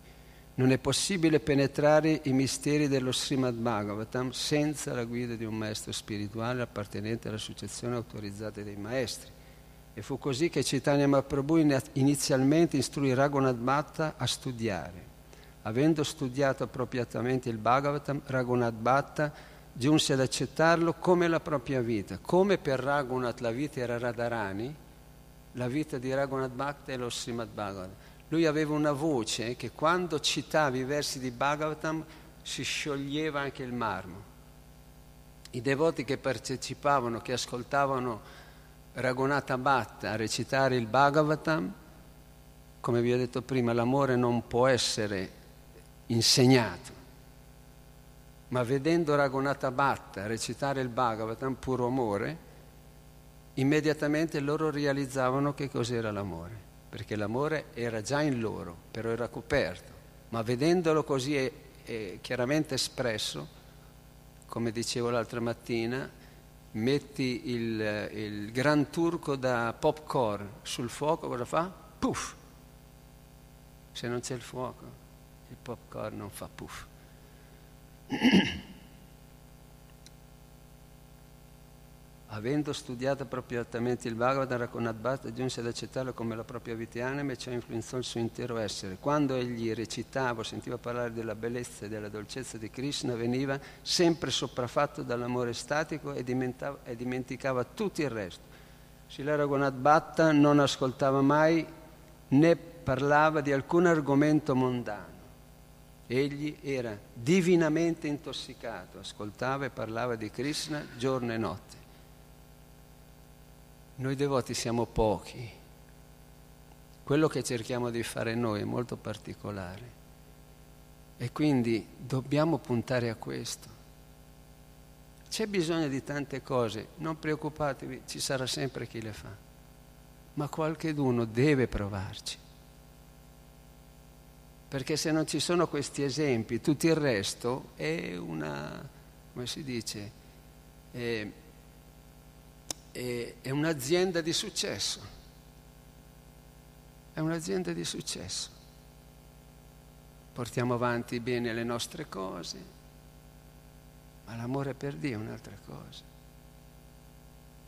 Non è possibile penetrare i misteri dello Srimad Bhagavatam senza la guida di un maestro spirituale appartenente all'associazione autorizzata dei maestri. E fu così che Chaitanya Mahaprabhu inizialmente istruì Raghunatha Bhatta a studiare. Avendo studiato appropriatamente il Bhagavatam, Raghunatha Bhatta giunse ad accettarlo come la propria vita. Come per Raghunatha la vita era Radharani, la vita di Raghunatha Bhatta è lo Srimad Bhagavatam. Lui aveva una voce che quando citava i versi di Bhagavatam si scioglieva anche il marmo. I devoti che partecipavano, che ascoltavano Raghunatha Bhatta recitare il Bhagavatam, come vi ho detto prima, l'amore non può essere insegnato. Ma vedendo Raghunatha Bhatta recitare il Bhagavatam, puro amore, immediatamente loro realizzavano che cos'era l'amore. Perché l'amore era già in loro, però era coperto. Ma vedendolo così è chiaramente espresso, come dicevo l'altra mattina, metti il gran turco da popcorn sul fuoco, cosa fa? Puff! Se non c'è il fuoco, il popcorn non fa puff. Avendo studiato appropriatamente il Bhagavatam, Raghunatha Bhatta giunse ad accettarlo come la propria vita e anima e ciò influenzò il suo intero essere. Quando egli recitava, sentiva parlare della bellezza e della dolcezza di Krishna, veniva sempre sopraffatto dall'amore estatico e dimenticava tutto il resto. Srila Raghunatha Bhatta non ascoltava mai né parlava di alcun argomento mondano. Egli era divinamente intossicato, ascoltava e parlava di Krishna giorno e notte. Noi devoti siamo pochi. Quello che cerchiamo di fare noi è molto particolare e quindi dobbiamo puntare a questo. C'è bisogno di tante cose, non preoccupatevi, ci sarà sempre chi le fa, ma qualcheduno deve provarci. Perché se non ci sono questi esempi, tutto il resto è una, come si dice, è un'azienda di successo. È un'azienda di successo. Portiamo avanti bene le nostre cose, ma l'amore per Dio è un'altra cosa.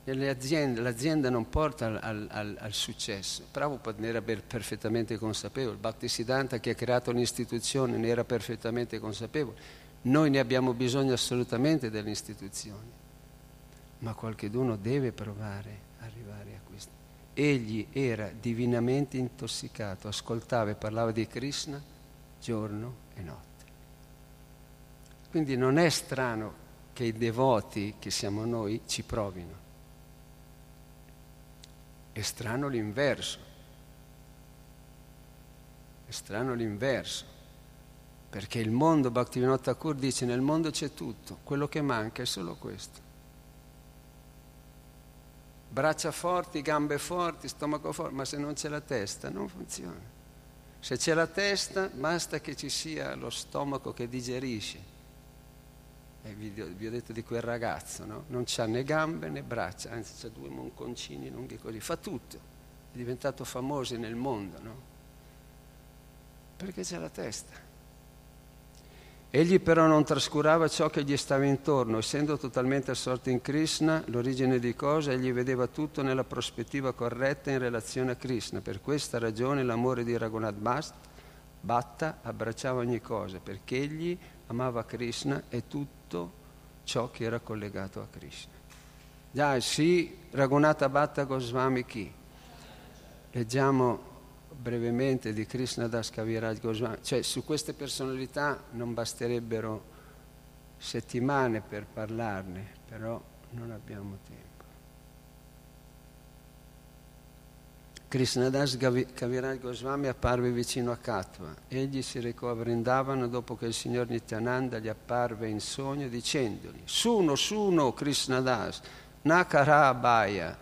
E l'azienda non porta al successo. Prabhupada ne era perfettamente consapevole. Bhaktisiddhanta, che ha creato un'istituzione, ne era perfettamente consapevole. Noi ne abbiamo bisogno assolutamente dell'istituzione. Ma qualcheduno deve provare a arrivare a questo. Egli era divinamente intossicato, ascoltava e parlava di Krishna giorno e notte. Quindi non è strano che i devoti, che siamo noi, ci provino. È strano l'inverso. È strano l'inverso. Perché il mondo, Bhaktivinoda Thakur dice, nel mondo c'è tutto, quello che manca è solo questo. Braccia forti, gambe forti, stomaco forte, ma se non c'è la testa non funziona. Se c'è la testa basta che ci sia lo stomaco che digerisce. E vi ho detto di quel ragazzo, no? Non c'ha né gambe né braccia, anzi c'ha due monconcini lunghi così, fa tutto. È diventato famoso nel mondo, no? Perché c'è la testa. Egli però non trascurava ciò che gli stava intorno, essendo totalmente assorto in Krishna, l'origine di cosa, egli vedeva tutto nella prospettiva corretta in relazione a Krishna. Per questa ragione l'amore di Raghunatha Bhatta abbracciava ogni cosa, perché egli amava Krishna e tutto ciò che era collegato a Krishna. Jai Shri Raghunatha Bhatta Goswami Ki. Leggiamo brevemente di Krishnadas Kaviraj Goswami, cioè su queste personalità non basterebbero settimane per parlarne, però non abbiamo tempo. Krishnadas Kaviraj Goswami apparve vicino a Katva. Egli si recò a Vrindavana dopo che il signor Nityananda gli apparve in sogno dicendogli: Suno, Suno Krishnadas, Nakarabhaya,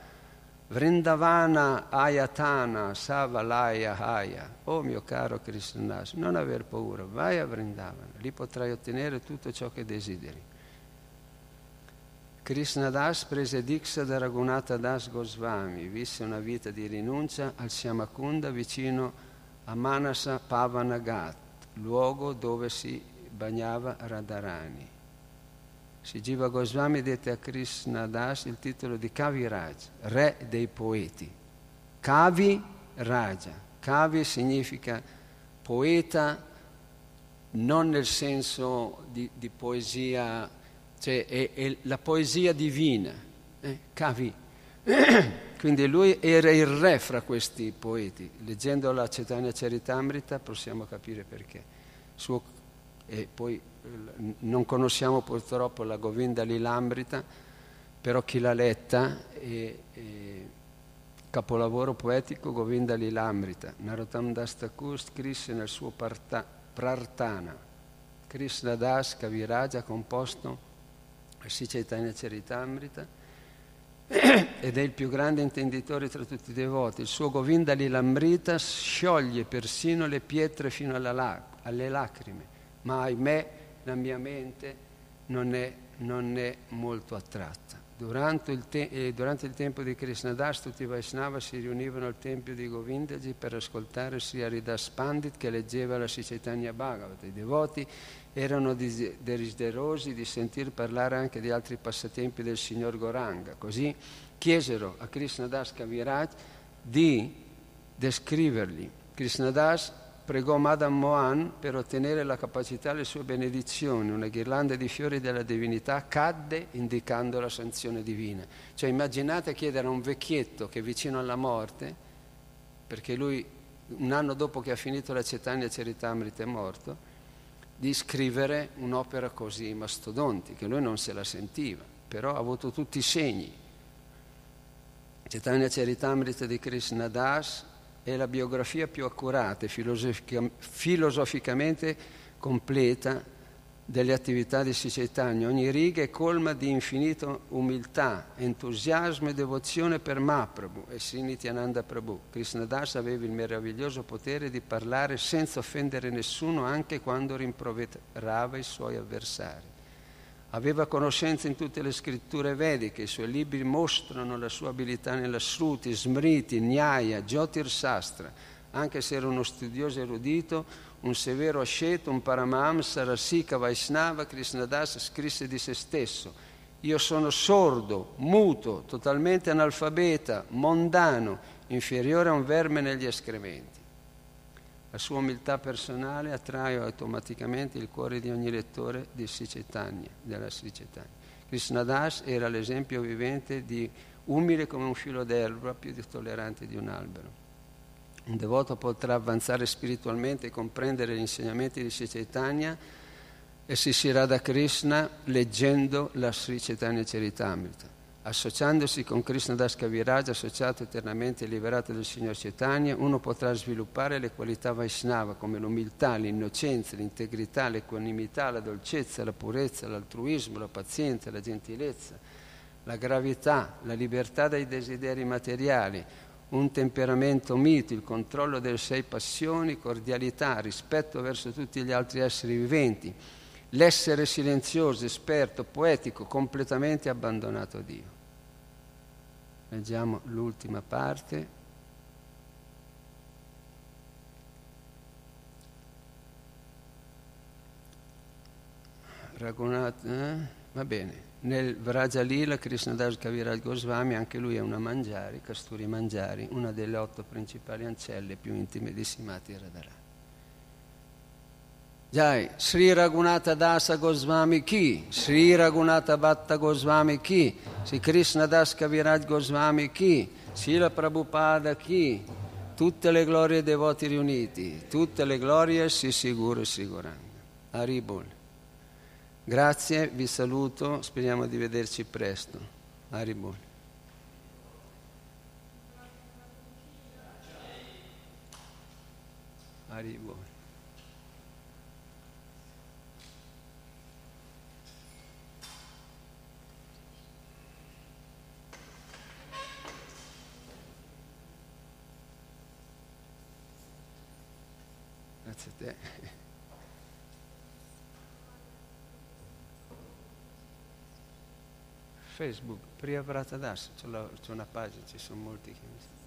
Vrindavana Ayatana, Savalaya Haya. Oh mio caro Krishnadas, non aver paura, vai a Vrindavana, lì potrai ottenere tutto ciò che desideri. Krishnadas prese Diksha da Raghunatha Das Goswami, visse una vita di rinuncia al Shyamakunda vicino a Manasa Pavanagat, luogo dove si bagnava Radharani. Sijiva Goswami dette a Krishnadas il titolo di Kaviraj, re dei poeti. Kavi Raja. Kavi significa poeta, non nel senso di poesia, cioè è la poesia divina, Kavi. Quindi lui era il re fra questi poeti. Leggendo la Chaitanya Charitamrita possiamo capire perché. E poi non conosciamo purtroppo la Govinda Lilamrita, però chi l'ha letta è capolavoro poetico Govinda Lilamrita. Narottam Das Thakur scrisse nel suo Prarthana Krishnadas Kaviraja, composto Sri Chaitanya Charitamrita, ed è il più grande intenditore tra tutti i devoti. Il suo Govinda Lilamrita scioglie persino le pietre fino alle lacrime, ma ahimè la mia mente non è molto attratta. Durante il tempo di Krishnadas tutti i Vaishnava si riunivano al tempio di Govindaji per ascoltare Sri Haridas Pandit che leggeva la Sri Chaitanya Bhagavata. I devoti erano desiderosi di sentir parlare anche di altri passatempi del signor Goranga, così chiesero a Krishnadas Kaviraj di descriverli. Krishnadas pregò Madan Mohan per ottenere la capacità delle sue benedizioni. Una ghirlanda di fiori della divinità cadde indicando la sanzione divina. Cioè immaginate chiedere a un vecchietto che è vicino alla morte, perché lui un anno dopo che ha finito la Chaitanya Charitamrita è morto, di scrivere un'opera così mastodontica, che lui non se la sentiva, però ha avuto tutti i segni. Chaitanya Charitamrita di Krishnadas è la biografia più accurata e filosoficamente completa delle attività di Sri Chaitanya. Ogni riga è colma di infinita umiltà, entusiasmo e devozione per Mahaprabhu e Sri Nityananda Prabhu. Krishnadas aveva il meraviglioso potere di parlare senza offendere nessuno, anche quando rimproverava i suoi avversari. Aveva conoscenza in tutte le scritture vediche, i suoi libri mostrano la sua abilità nella Shruti, Smriti, Nyaya, Jyotir Shastra. Anche se era uno studioso erudito, un severo asceta, un paramahamsa, rasika, Vaishnava, Krishnadas scrisse di se stesso: io sono sordo, muto, totalmente analfabeta, mondano, inferiore a un verme negli escrementi. La sua umiltà personale attrae automaticamente il cuore di ogni lettore di Sri Chaitanya, della Sri Chaitanya. Krishnadas era l'esempio vivente di umile come un filo d'erba, più tollerante di un albero. Un devoto potrà avanzare spiritualmente e comprendere gli insegnamenti di Sri Chaitanya e Sri Radhakrishna leggendo la Sri Chaitanya Charitamrita. Associandosi con Krishnadas Kaviraja, associato eternamente e liberato del Signor Chaitanya, uno potrà sviluppare le qualità Vaishnava come l'umiltà, l'innocenza, l'integrità, l'equanimità, la dolcezza, la purezza, l'altruismo, la pazienza, la gentilezza, la gravità, la libertà dai desideri materiali, un temperamento mito, il controllo delle 6 passioni, cordialità, rispetto verso tutti gli altri esseri viventi, l'essere silenzioso, esperto, poetico, completamente abbandonato a Dio. Leggiamo l'ultima parte. Raghunath, va bene. Nel Vraja Lila Krishnadas Kaviraj Goswami, anche lui è una mangiari, Kasturi Mangiari, una delle 8 principali ancelle più intime di Srimati Radharani. Jai, Sri Raghunatha Dasa Goswami Ki, Sri Raghunatha Bhatta Goswami Ki, Sri Krishnadas Kaviraj Goswami Ki, Srila Prabhupada Ki, tutte le glorie dei devoti riuniti, tutte le glorie si sicuro e sicurando. Haribol. Grazie, vi saluto, speriamo di vederci presto. Haribol. a rigore. Grazie a te. Facebook, Priya Vratadas, c'è una pagina, ci sono molti che mi seguono.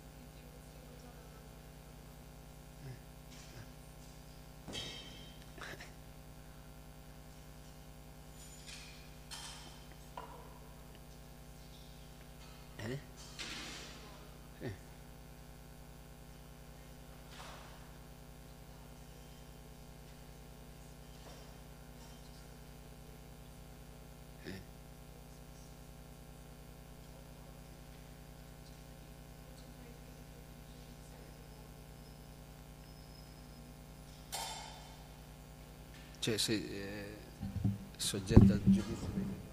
Cioè, sei soggetto al giudizio dei